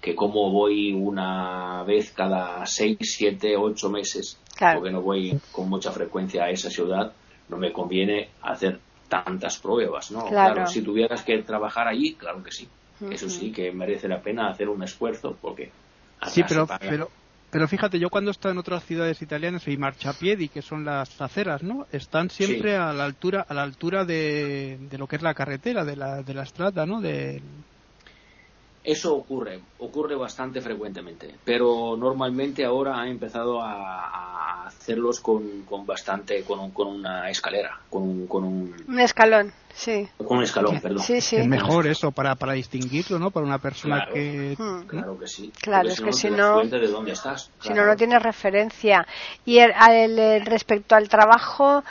que como voy una vez cada 6, 7, 8 meses, claro, porque no voy con mucha frecuencia a esa ciudad, no me conviene hacer tantas pruebas, ¿no? Claro, si tuvieras que trabajar allí, claro que sí. Eso sí que merece la pena hacer un esfuerzo, porque... Sí, pero fíjate, yo cuando he estado en otras ciudades italianas, y marchapiedi, que son las aceras, ¿no? Están siempre a la altura de lo que es la carretera, de la estrada, ¿no? Eso ocurre bastante frecuentemente, pero normalmente ahora ha empezado a hacerlos con una escalera, un escalón, sí. Con un escalón, perdón. Sí, sí. Es mejor eso para distinguirlo, ¿no? Para una persona, claro, que... Claro que sí. Claro, porque es si no, que si no... no te das cuenta de dónde estás. Claro. Si no, no tienes referencia. Y respecto al trabajo...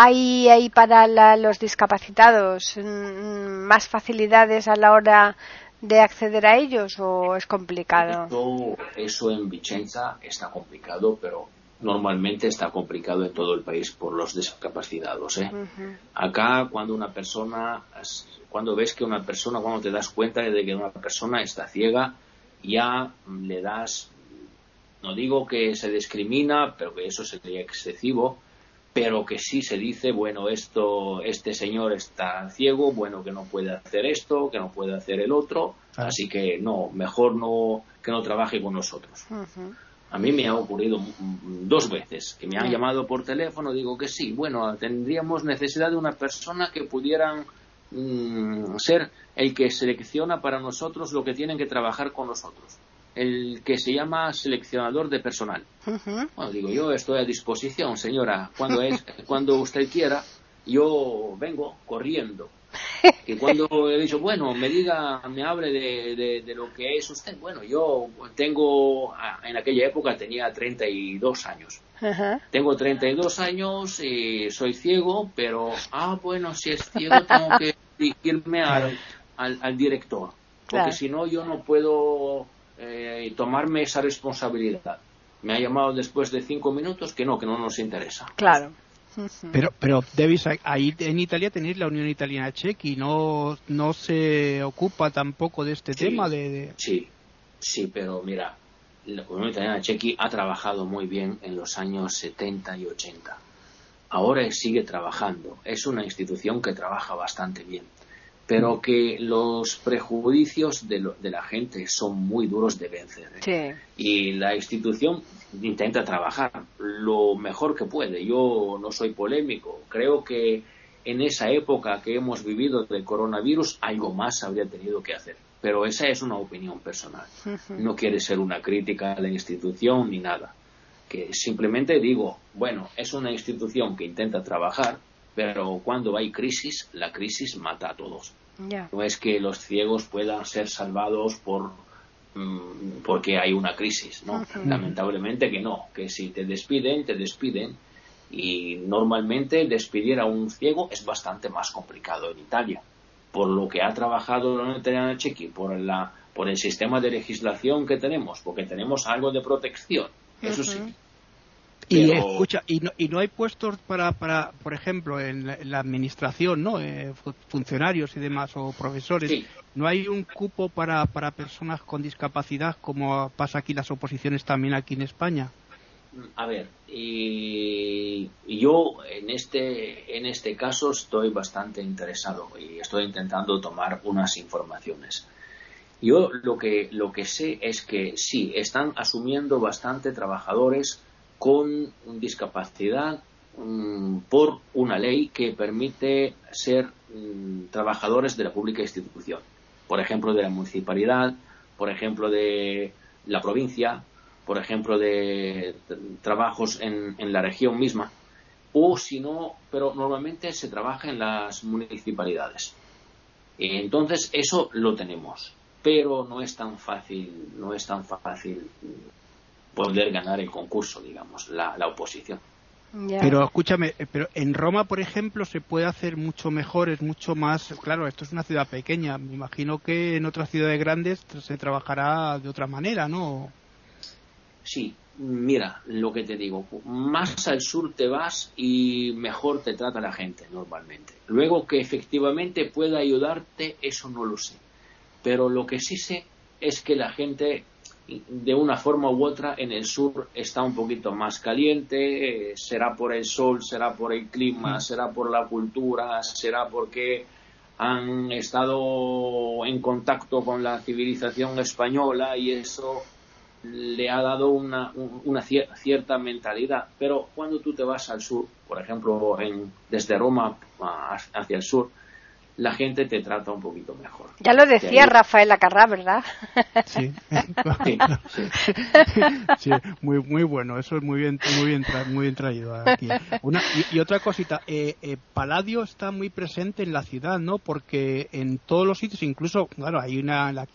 ¿Hay para los discapacitados más facilidades a la hora de acceder a ellos o es complicado? Eso en Vicenza está complicado, pero normalmente está complicado en todo el país por los discapacitados, ¿eh? Uh-huh. Acá cuando te das cuenta de que una persona está ciega, ya le das, no digo que se discrimina, pero que eso sería excesivo, pero que sí se dice, bueno, este señor está ciego, bueno, que no puede hacer esto, que no puede hacer el otro, así que no, mejor no, que no trabaje con nosotros. Uh-huh. A mí me ha ocurrido dos veces, que me han llamado por teléfono, digo que sí, bueno, tendríamos necesidad de una persona que pudieran ser el que selecciona para nosotros lo que tienen que trabajar con nosotros. El que se llama seleccionador de personal. Uh-huh. Bueno, digo, yo estoy a disposición, señora. Cuando usted quiera, yo vengo corriendo. Y cuando he dicho, bueno, me hable de lo que es usted. Bueno, yo tengo, en aquella época tenía 32 años. Uh-huh. Tengo 32 años y soy ciego, pero, bueno, si es ciego tengo que dirigirme al director. Porque si no, yo no puedo... tomarme esa responsabilidad. Me ha llamado después de 5 minutos que no nos interesa. Claro. Pero Devis, ahí en Italia tenéis la Unión Italiana Checa y no se ocupa tampoco de este tema de... Sí, pero mira, la Unión Italiana Checa ha trabajado muy bien en los años 70 y 80. Ahora sigue trabajando. Es una institución que trabaja bastante bien, pero que los prejuicios de la gente son muy duros de vencer, ¿eh? Sí. Y la institución intenta trabajar lo mejor que puede. Yo no soy polémico. Creo que en esa época que hemos vivido del coronavirus algo más habría tenido que hacer. Pero esa es una opinión personal. Uh-huh. No quiere ser una crítica a la institución ni nada. Que simplemente digo, bueno, es una institución que intenta trabajar, pero cuando hay crisis, la crisis mata a todos. Yeah. No es que los ciegos puedan ser salvados porque hay una crisis, ¿no? Uh-huh. Lamentablemente que no, que si te despiden, y normalmente despedir a un ciego es bastante más complicado en Italia, por lo que ha trabajado la Italiana Checa, por el sistema de legislación que tenemos, porque tenemos algo de protección, eso sí. Pero... ¿Y no hay puestos para por ejemplo, en la administración, ¿no? Funcionarios y demás, o profesores. Sí. ¿No hay un cupo para personas con discapacidad, como pasa aquí las oposiciones también aquí en España? A ver, yo en este caso estoy bastante interesado y estoy intentando tomar unas informaciones. Yo lo que sé es que sí, están asumiendo bastante trabajadores con discapacidad por una ley que permite ser trabajadores de la pública institución, por ejemplo de la municipalidad, por ejemplo de la provincia, por ejemplo de trabajos en la región misma, o si no, pero normalmente se trabaja en las municipalidades. Entonces eso lo tenemos, pero no es tan fácil poder ganar el concurso, digamos, la oposición. Yeah. Pero escúchame, pero en Roma, por ejemplo, se puede hacer mucho mejor, es mucho más... Claro, esto es una ciudad pequeña, me imagino que en otras ciudades grandes se trabajará de otra manera, ¿no? Sí, mira, lo que te digo, más al sur te vas y mejor te trata la gente, normalmente. Luego que efectivamente pueda ayudarte, eso no lo sé. Pero lo que sí sé es que la gente... de una forma u otra en el sur está un poquito más caliente, será por el sol, será por el clima, será por la cultura, será porque han estado en contacto con la civilización española y eso le ha dado una cierta mentalidad. Pero cuando tú te vas al sur, por ejemplo desde Roma hacia el sur, la gente te trata un poquito mejor. Ya lo decía Rafael Acarrá, ¿verdad? Sí. Sí, muy bueno, eso es muy bien traído aquí. Y otra cosita, Palladio está muy presente en la ciudad, ¿no? Porque en todos los sitios, incluso, claro, hay la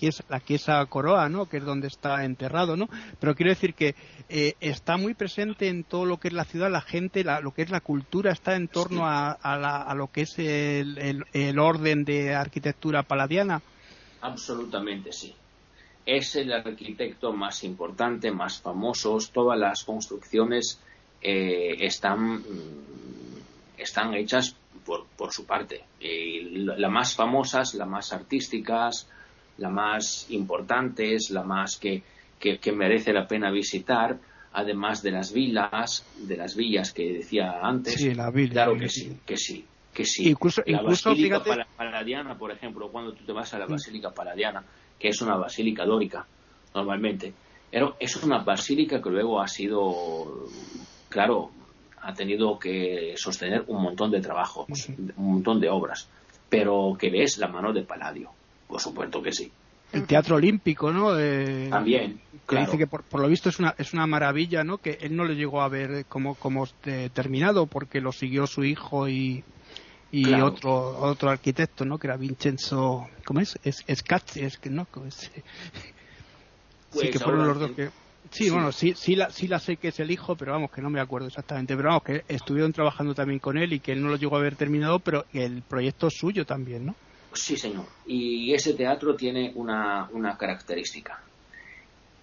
Chiesa Coroa, ¿no? Que es donde está enterrado, ¿no? Pero quiero decir que está muy presente en todo lo que es la ciudad, la gente, lo que es la cultura está en torno a lo que es el orden de arquitectura palladiana. Absolutamente sí. Es el arquitecto más importante, más famoso. Todas las construcciones están hechas por su parte. Las más famosas, las más artísticas, las más importantes, las más que merece la pena visitar, además de las villas que decía antes. Sí, la villa, claro que sí, que sí. Que sí, incluso, Basílica Palladiana, por ejemplo, cuando tú te vas a la Basílica Palladiana, que es una basílica dórica, normalmente, pero es una basílica que luego ha tenido que sostener un montón de trabajos, un montón de obras, pero que ves la mano de Palladio, por supuesto que sí. El Teatro Olímpico, ¿no? También, claro. Dice que por lo visto es una maravilla, ¿no? Que él no lo llegó a ver como terminado, porque lo siguió su hijo y claro, otro arquitecto, ¿no? Que era Vincenzo, ¿cómo es? Sí, que fueron los dos que... Sí, bueno, sí la sé que es el hijo, pero vamos, que no me acuerdo exactamente. Pero vamos, que estuvieron trabajando también con él y que él no lo llegó a haber terminado, pero el proyecto es suyo también, ¿no? Sí, señor. Y ese teatro tiene una característica.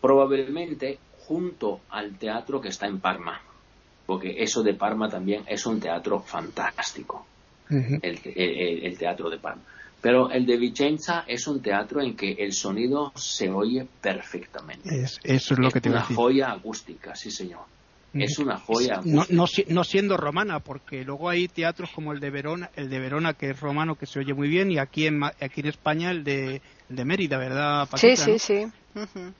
Probablemente junto al teatro que está en Parma, porque eso de Parma también es un teatro fantástico. El teatro de Parma, pero el de Vicenza es un teatro en que el sonido se oye perfectamente. Eso es lo que te iba a decir. Una joya acústica, sí señor. Es una joya. No siendo romana, porque luego hay teatros como el de Verona que es romano, que se oye muy bien, y aquí en España el de Mérida, ¿verdad, Paquita? Sí, sí, ¿no? Sí.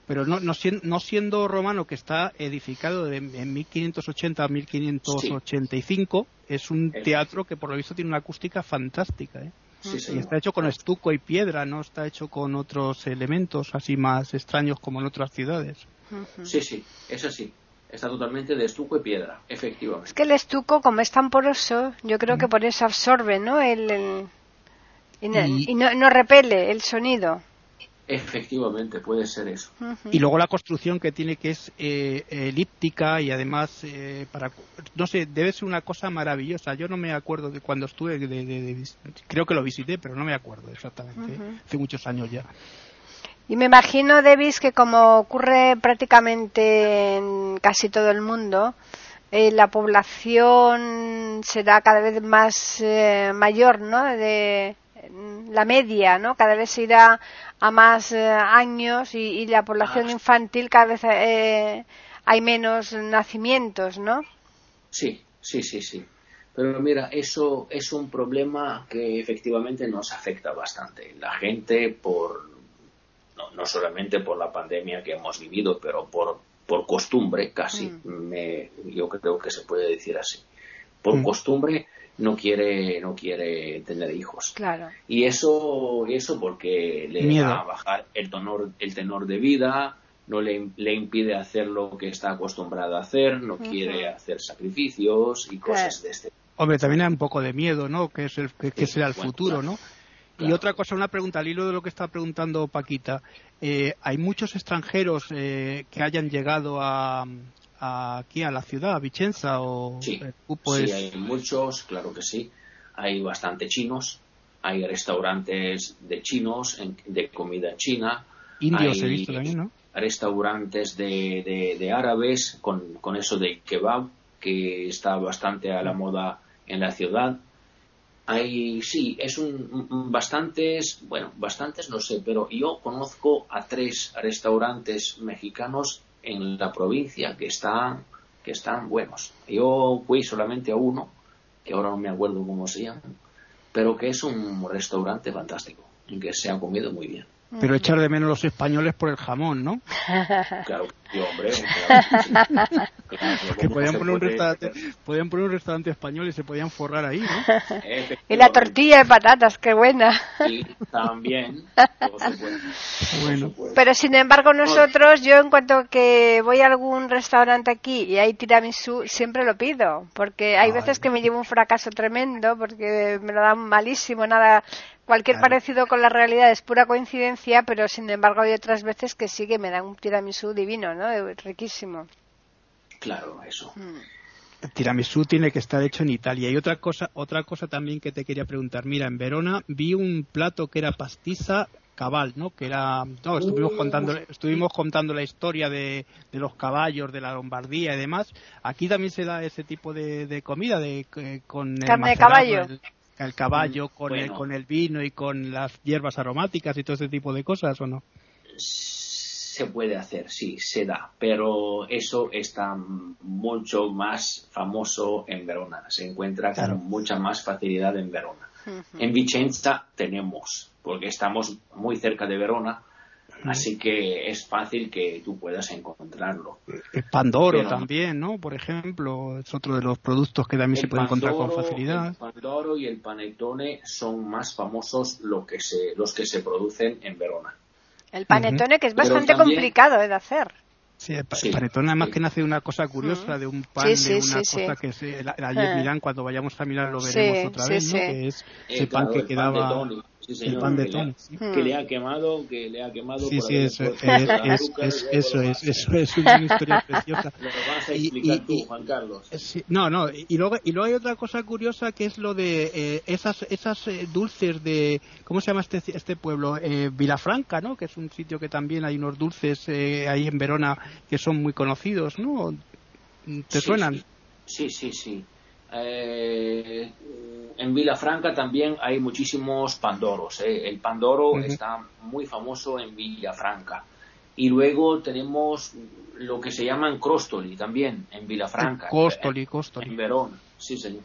Pero no siendo romano, que está edificado en 1580 a 1585, sí. Es un teatro que por lo visto tiene una acústica fantástica, ¿eh? Sí, sí, y está hecho con estuco y piedra, no está hecho con otros elementos así más extraños como en otras ciudades. Sí, sí, es así. Está totalmente de estuco y piedra, efectivamente. Es que el estuco, como es tan poroso, yo creo que por eso absorbe, ¿no? Y no repele el sonido. Efectivamente, puede ser eso. Y luego la construcción que tiene, que es elíptica, y además no sé, debe ser una cosa maravillosa. Yo no me acuerdo de cuando estuve creo que lo visité, pero no me acuerdo exactamente. Hace muchos años ya. Y me imagino, Devis, que como ocurre prácticamente en casi todo el mundo, la población será cada vez más mayor, ¿no? La media, ¿no? Cada vez se irá a más años y la población infantil cada vez hay menos nacimientos, ¿no? Sí, sí, sí, sí. Pero mira, eso es un problema que efectivamente nos afecta bastante. La gente no solamente por la pandemia que hemos vivido, pero por costumbre casi, yo creo que se puede decir así, por costumbre no quiere tener hijos, claro. Y eso porque le va a bajar el tenor de vida, le impide hacer lo que está acostumbrado a hacer, no quiere hacer sacrificios y cosas de este. Hombre, también hay un poco de miedo, ¿no? Que es que será el futuro, claro. ¿No? Claro. Y otra cosa, una pregunta al hilo de lo que está preguntando Paquita. ¿Hay muchos extranjeros que hayan llegado aquí a la ciudad, a Vicenza? Sí, hay muchos, claro que sí. Hay bastante chinos, hay restaurantes de chinos, de comida china. Indios he visto también, ¿no? Restaurantes de árabes, con eso de kebab, que está bastante a la moda en la ciudad. Sí, es bastantes no sé, pero yo conozco a 3 restaurantes mexicanos en la provincia que están buenos. Yo fui solamente a uno, que ahora no me acuerdo cómo se llama, pero que es un restaurante fantástico, en que se ha comido muy bien. Pero echar de menos los españoles por el jamón, ¿no? Claro, hombre. Que podían poner un restaurante, podían poner un restaurante español y se podían forrar ahí, ¿no? Y la tortilla de patatas, qué buena. Sí, también. Bueno. Pero sin embargo nosotros, yo en cuanto que voy a algún restaurante aquí y hay tiramisú, siempre lo pido, porque hay veces que me llevo un fracaso tremendo porque me lo dan malísimo, nada. Cualquier parecido con la realidad es pura coincidencia, pero sin embargo hay otras veces que sí que me dan un tiramisú divino, ¿no? Riquísimo. Claro, eso. El tiramisú tiene que estar hecho en Italia. Y otra cosa también que te quería preguntar. Mira, en Verona vi un plato que era pastiza cabal, ¿no? Que era, no, estuvimos contando la historia de los caballos de la Lombardía y demás. Aquí también se da ese tipo de comida con carne de caballo. El caballo con el vino y con las hierbas aromáticas y todo ese tipo de cosas, ¿o no? Se puede hacer, sí, se da, pero eso está mucho más famoso en Verona, se encuentra con mucha más facilidad en Verona. En Vicenza tenemos, porque estamos muy cerca de Verona, así que es fácil que tú puedas encontrarlo. El pandoro también, ¿no? Por ejemplo, es otro de los productos que también se puede encontrar con facilidad. El pandoro y el panettone son más famosos los que se producen en Verona. El panettone, que es bastante complicado de hacer. Sí, el panettone además que nace de una cosa curiosa, de un pan, de una cosa que se... En Milán, cuando vayamos a Milán lo veremos otra vez, ¿no? Que es ese pan que quedaba... Sí, señor, el pan de Tony que le ha quemado por eso es una historia preciosa. Lo vas a explicar tú, Juan Carlos. Y luego hay otra cosa curiosa que es lo de esas dulces de, ¿cómo se llama este pueblo? Villafranca, ¿no? Que es un sitio que también hay unos dulces ahí en Verona que son muy conocidos, ¿no? ¿Te suenan? Sí. En Villafranca también hay muchísimos pandoros. El pandoro está muy famoso en Villafranca. Y luego tenemos lo que se llaman crostoli también en Villafranca. Crostoli. En Verona, sí, señor.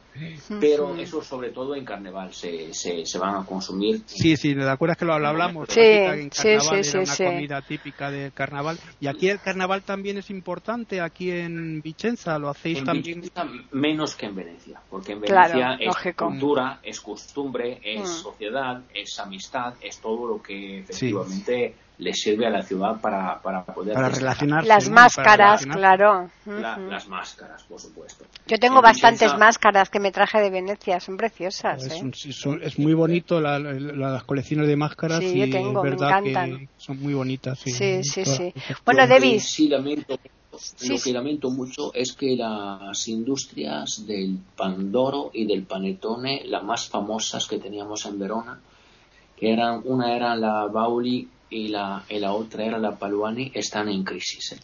Pero eso sobre todo en carnaval se van a consumir. Sí, ¿te acuerdas que lo hablamos? Sí, en carnaval era una comida típica del carnaval. Y aquí el carnaval también es importante, aquí en Vicenza lo hacéis también. Vicenza menos que en Venecia, porque en Venecia es cultura, es costumbre, es sociedad, es amistad, es todo lo que efectivamente... le sirve a la ciudad para poder... Para relacionarse. Las máscaras, claro. Las máscaras, por supuesto. Yo tengo bastantes máscaras que me traje de Venecia, son preciosas. Es muy bonito las colecciones de máscaras, sí, y yo tengo, es verdad que son muy bonitas. Sí. Bueno, Devis... Lo que lamento mucho es que las industrias del pandoro y del panettone, las más famosas que teníamos en Verona, que eran una era la Bauli y la otra era la Paluani, están en crisis,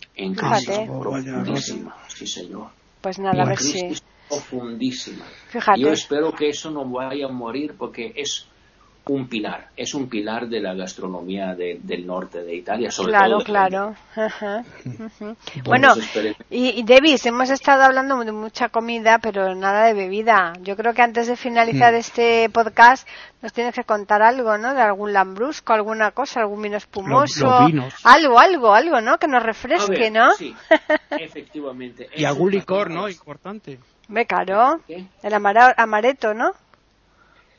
profundísima, sí señor. Pues nada, a ver si... profundísima. Fíjate. Yo espero que eso no vaya a morir porque es un pilar de la gastronomía del norte de Italia, sobre todo. Claro. Bueno, y Devis, hemos estado hablando de mucha comida, pero nada de bebida. Yo creo que antes de finalizar este podcast nos tienes que contar algo, ¿no? De algún lambrusco, alguna cosa, algún vino espumoso, algo, ¿no? Que nos refresque, ver, ¿no? Sí, efectivamente. Y algún licor, ¿no? Importante. Me caro. El amaretto, ¿no?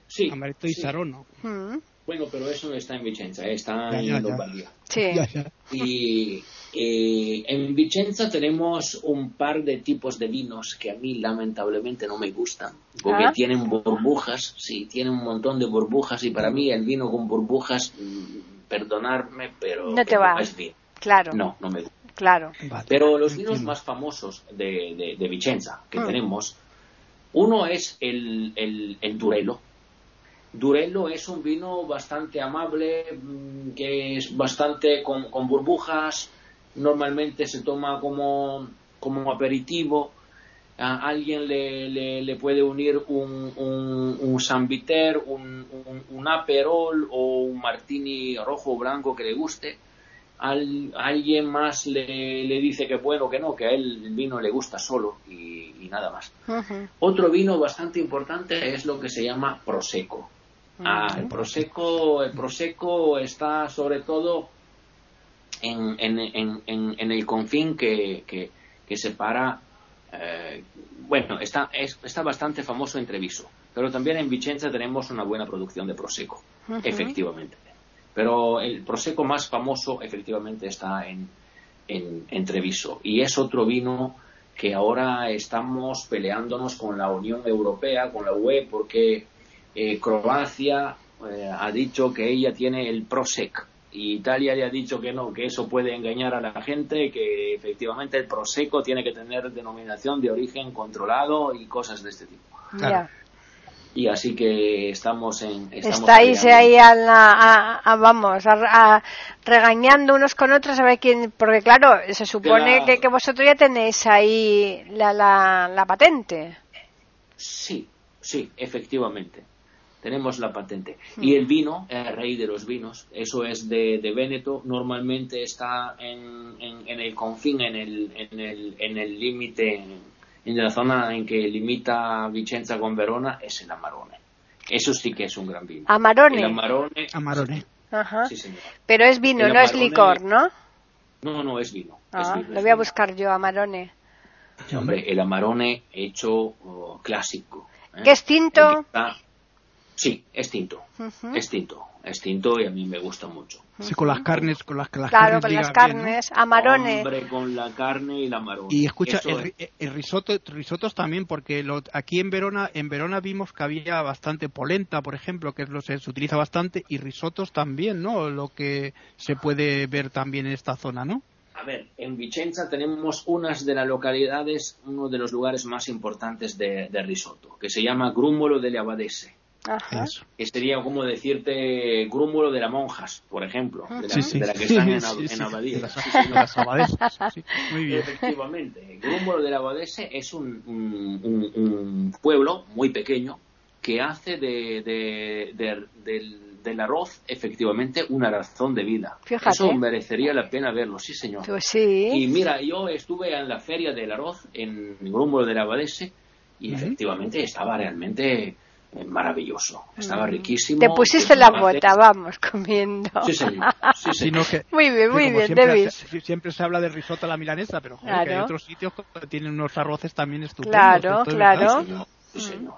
Sí. Amaretto y Sarono. Bueno, pero eso no está en Vicenza, está en Lombardía. Sí. Y en Vicenza tenemos un par de tipos de vinos que a mí lamentablemente no me gustan, porque tienen burbujas, tienen un montón de burbujas, y para mí el vino con burbujas, perdonadme, pero no te va. Es bien. Claro. No me gusta. Claro. Pero los vinos más famosos de Vicenza que tenemos, uno es el Durello. Durello es un vino bastante amable, que es bastante con burbujas, normalmente se toma como aperitivo, a alguien le puede unir un Sanviter, un Aperol o un martini rojo o blanco que le guste, alguien más le dice que bueno, que no, que a él el vino le gusta solo y nada más. Otro vino bastante importante es lo que se llama Prosecco. El Prosecco está sobre todo en el confín que separa Bueno, está bastante famoso en Treviso, pero también en Vicenza tenemos una buena producción de Prosecco, efectivamente. Pero el Prosecco más famoso efectivamente está en Treviso, y es otro vino que ahora estamos peleándonos con la Unión Europea, con la UE, porque Croacia ha dicho que ella tiene el Prosecco, y Italia le ha dicho que no, que eso puede engañar a la gente, que efectivamente el Prosecco tiene que tener denominación de origen controlado y cosas de este tipo. Claro. Y así que estáis ahí regañando unos con otros, a ver quién, porque claro, se supone que vosotros ya tenéis ahí la patente. Sí, efectivamente. Tenemos la patente. Y el vino, el rey de los vinos, eso es de Véneto, normalmente está en el confín, en el límite, en la zona en que limita Vicenza con Verona, es el Amarone. Eso sí que es un gran vino. ¿Amarone? El Amarone. Amarone. Ajá. Sí, señor. Pero es vino, no es licor, ¿no? No, es vino. Lo voy a buscar yo, Amarone. Sí, hombre, el Amarone hecho clásico. ¿Qué es tinto? Sí, es tinto, es tinto y a mí me gusta mucho. Sí, con las carnes, con las carnes, bien, ¿no? Amarone. Hombre, con la carne y la amarone. Y escucha, el risotos también, porque aquí en Verona vimos que había bastante polenta, por ejemplo, que se utiliza bastante, y risotos también, ¿no? Lo que se puede ver también en esta zona, ¿no? A ver, en Vicenza tenemos uno de los lugares más importantes de risotto, que se llama Grumolo delle Abbadesse. Ajá. Que sería como decirte grúmulo de las monjas, por ejemplo, de la que están en abadía. Muy bien. Efectivamente, Grumolo delle Abbadesse es un pueblo muy pequeño que hace del arroz efectivamente una razón de vida. Fíjate. Eso merecería la pena verlo, sí señor. Pues sí. Y mira, yo estuve en la feria del arroz en Grumolo delle Abbadesse y efectivamente estaba realmente maravilloso, estaba riquísimo. Te pusiste la bota, vamos, comiendo. Sí, señor. Sí. Muy bien, Devis. Siempre se habla de risotto a la milanesa, pero joder, claro, que hay otros sitios que tienen unos arroces también estupendos. Claro. Sí, señor.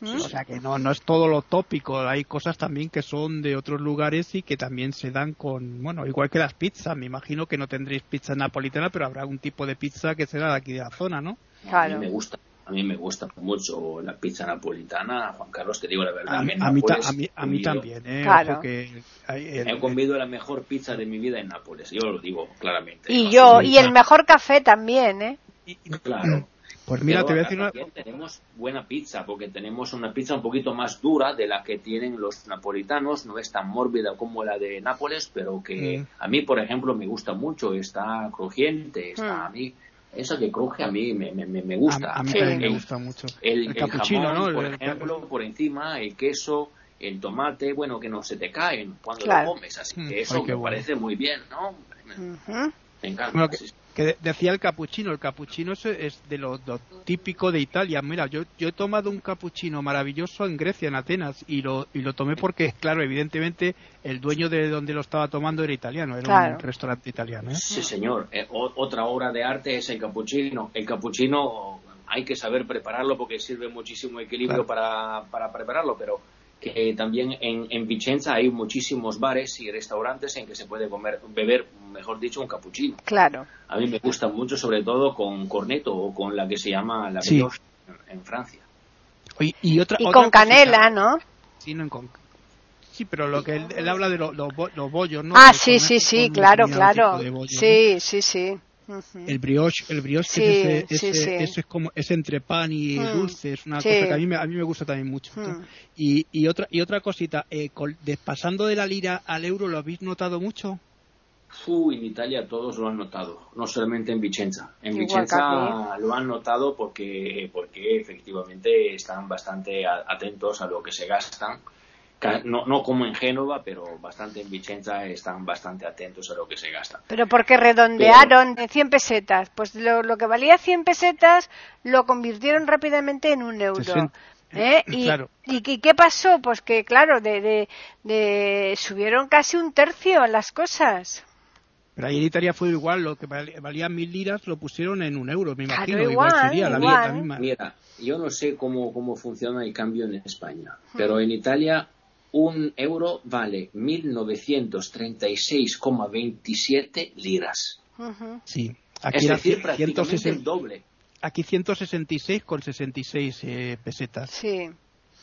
O sea que no es todo lo tópico, hay cosas también que son de otros lugares y que también se dan con, bueno, igual que las pizzas, me imagino que no tendréis pizza napolitana, pero habrá un tipo de pizza que será de aquí de la zona, ¿no? Claro. A mí me gusta mucho la pizza napolitana, Juan Carlos, te digo la verdad. A mí también, claro. Porque he comido la mejor pizza de mi vida en Nápoles, yo lo digo claramente. Y el mejor café también, Claro. Pues mira, te voy a decir una... Tenemos buena pizza, porque tenemos una pizza un poquito más dura de la que tienen los napolitanos, no es tan mórbida como la de Nápoles, pero que a mí, por ejemplo, me gusta mucho, está crujiente, Eso que cruje a mí me gusta. A mí también me gusta mucho. El cappuccino, jamón, ¿no? Por ejemplo, por encima, el queso, el tomate, bueno, que no se te caen cuando lo comes. Así que eso me parece muy bien, ¿no? Me encanta. Bueno, que decía el cappuccino. El cappuccino es de lo típico de Italia. Mira, yo he tomado un cappuccino maravilloso en Grecia, en Atenas, y lo tomé porque, claro, evidentemente el dueño de donde lo estaba tomando era italiano, era un restaurante italiano. Sí, señor. Otra obra de arte es el cappuccino. El cappuccino hay que saber prepararlo porque sirve muchísimo equilibrio para prepararlo, pero que también en Vicenza hay muchísimos bares y restaurantes en que se puede beber, mejor dicho, un cappuccino. Claro. A mí me gusta mucho, sobre todo con corneto o con la que se llama la giostra en Francia. Y otra con canela, ¿no? Sí, pero lo que él habla de los bollos, ¿no? Claro. Sí. El brioche es como es entre pan y dulce, es una cosa que a mí me gusta también mucho. Y otra cosita, pasando de la lira al euro, ¿lo habéis notado mucho? En Italia todos lo han notado, no solamente en Vicenza. En Vicenza lo han notado porque efectivamente están bastante atentos a lo que se gastan. No como en Génova, pero bastante en Vicenza están bastante atentos a lo que se gasta. Pero porque redondearon 100 pesetas, pues lo que valía 100 pesetas lo convirtieron rápidamente en un euro. ¿Y qué pasó? Pues que claro, subieron casi un tercio las cosas. Pero ahí en Italia fue igual, lo que valía 1000 liras lo pusieron en 1 euro, me imagino. Claro, igual sería la misma. Mira, yo no sé cómo funciona el cambio en España, pero en Italia 1 euro vale 1936,27 liras. Sí. Aquí es decir, prácticamente 160, el doble. Aquí 166,66 pesetas. Sí.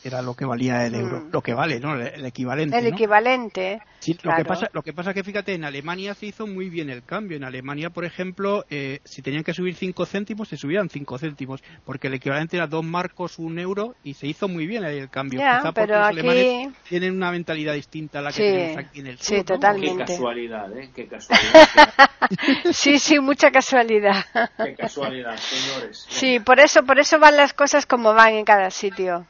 Era lo que valía el euro, lo que vale, ¿no? El equivalente. El equivalente. Sí, claro. Lo que pasa es que, fíjate, en Alemania se hizo muy bien el cambio. En Alemania, por ejemplo, si tenían que subir 5 céntimos, se subían 5 céntimos, porque el equivalente era 2 marcos, 1 euro, y se hizo muy bien el cambio. Ya, quizá pero porque los alemanes tienen una mentalidad distinta a la que tenemos aquí en el sur. Sí, ¿no? Totalmente. Qué casualidad, ¿eh? Qué casualidad. Sí, mucha casualidad. Qué casualidad, señores. Sí, por eso van las cosas como van en cada sitio.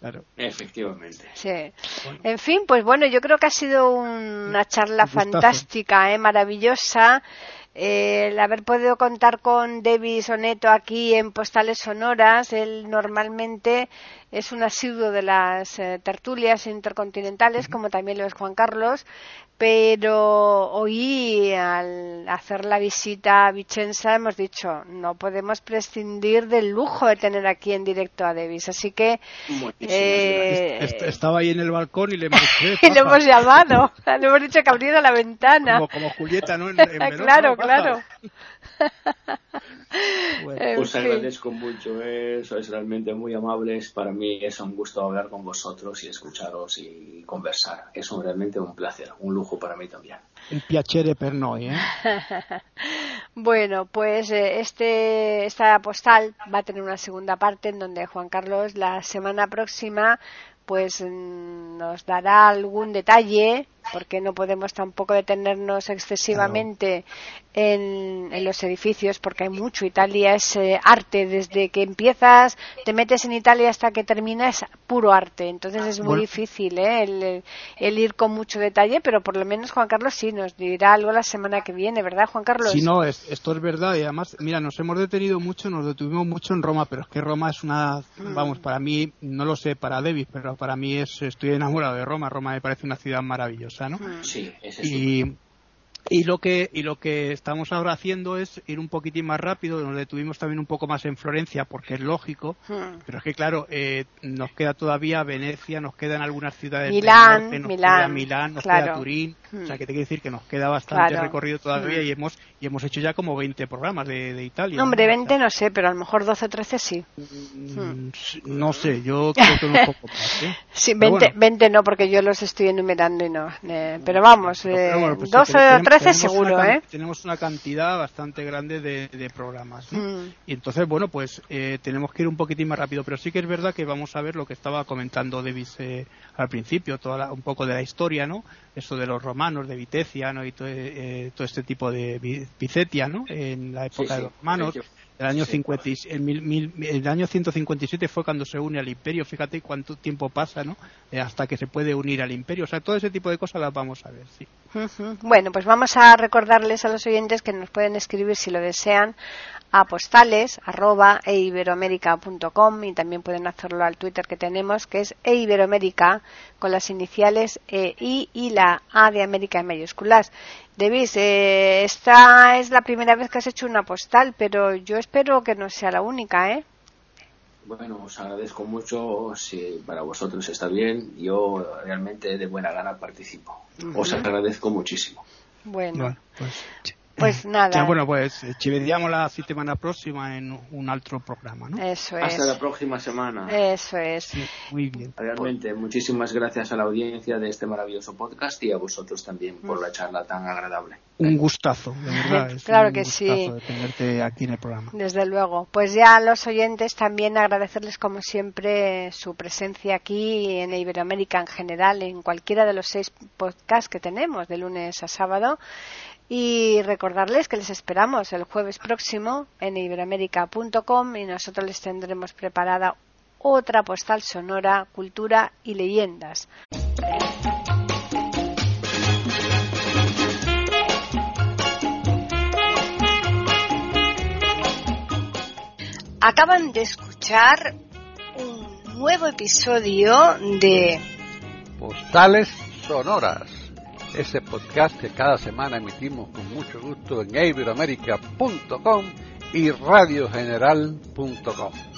Claro. Efectivamente. Sí. Bueno. En fin, pues bueno, yo creo que ha sido una charla fantástica, maravillosa. El haber podido contar con Devis Onetto aquí en Postales Sonoras. Él normalmente es un asiduo de las tertulias intercontinentales, como también lo es Juan Carlos, pero hoy al hacer la visita a Vicenza hemos dicho, no podemos prescindir del lujo de tener aquí en directo a Devis, así que estaba ahí en el balcón y le hemos y le hemos llamado, le hemos dicho que abriera la ventana como Julieta, ¿no? En Verona, claro, claro. Bueno, os agradezco mucho, sois realmente muy amables. Para mí es un gusto hablar con vosotros y escucharos y conversar. Es realmente un placer, un lujo para mí también. El piacere per noi, Bueno, pues esta postal va a tener una segunda parte en donde Juan Carlos la semana próxima pues nos dará algún detalle, porque no podemos tampoco detenernos excesivamente en los edificios, porque hay mucho. Italia es arte, desde que empiezas, te metes en Italia hasta que terminas, puro arte. Entonces es muy difícil el ir con mucho detalle, pero por lo menos Juan Carlos sí nos dirá algo la semana que viene, ¿verdad, Juan Carlos? Sí, no, esto es verdad, y además, mira, nos detuvimos mucho en Roma, pero es que Roma es una, vamos, para mí, no lo sé, para Devis, pero para mí estoy enamorado de Roma. Roma me parece una ciudad maravillosa, ¿no? Sí, ese sí. Y lo que estamos ahora haciendo es ir un poquitín más rápido. Nos detuvimos también un poco más en Florencia, porque es lógico, pero es que claro, nos queda todavía Venecia, nos quedan algunas ciudades Milán, norte, nos queda Milán, nos queda Turín, o sea que te quiero decir que nos queda bastante recorrido todavía, y hemos hecho ya como 20 programas de Italia. No, hombre, 20 no sé, pero a lo mejor 12 o 13 sí. No sé, yo creo que un poco más, Sí, 20 no, porque yo los estoy enumerando y no, pero vamos, pero bueno, pues 12 o 13 seguro, tenemos una cantidad bastante grande de programas, ¿no? Y entonces, bueno, pues tenemos que ir un poquitín más rápido, pero sí que es verdad que vamos a ver lo que estaba comentando Devis al principio, un poco de la historia, ¿no? Eso de los romanos, de Vitecia, ¿no? Y todo este tipo de Vicetia, ¿no? En la época de los romanos. El año 157 fue cuando se une al imperio. Fíjate cuánto tiempo pasa, ¿no? Hasta que se puede unir al imperio. O sea, todo ese tipo de cosas las vamos a ver, sí. Bueno, pues vamos a recordarles a los oyentes que nos pueden escribir, si lo desean, a postales@eiberoamerica.com, y también pueden hacerlo al Twitter que tenemos, que es eiberoamerica, con las iniciales EI y la A de América en mayúsculas. Devis, esta es la primera vez que has hecho una postal, pero yo espero que no sea la única, Bueno, os agradezco mucho. Si para vosotros está bien, yo realmente de buena gana participo. Os agradezco muchísimo. Bueno pues nada. Ya, bueno, pues ci vediamo la semana próxima en un altro programa, ¿no? Eso es. Hasta la próxima semana. Eso es. Sí, muy bien. Realmente, muchísimas gracias a la audiencia de este maravilloso podcast y a vosotros también por la charla tan agradable. Un gustazo, de verdad. Claro que sí. Un gustazo tenerte aquí en el programa. Desde luego. Pues ya a los oyentes también agradecerles, como siempre, su presencia aquí en Iberoamérica en general, en cualquiera de los 6 podcasts que tenemos, de lunes a sábado. Y recordarles que les esperamos el jueves próximo en iberoamerica.com, y nosotros les tendremos preparada otra postal sonora, cultura y leyendas. Acaban de escuchar un nuevo episodio de Postales Sonoras. ese podcast que cada semana emitimos con mucho gusto en iberoamerica.com y radiogeneral.com.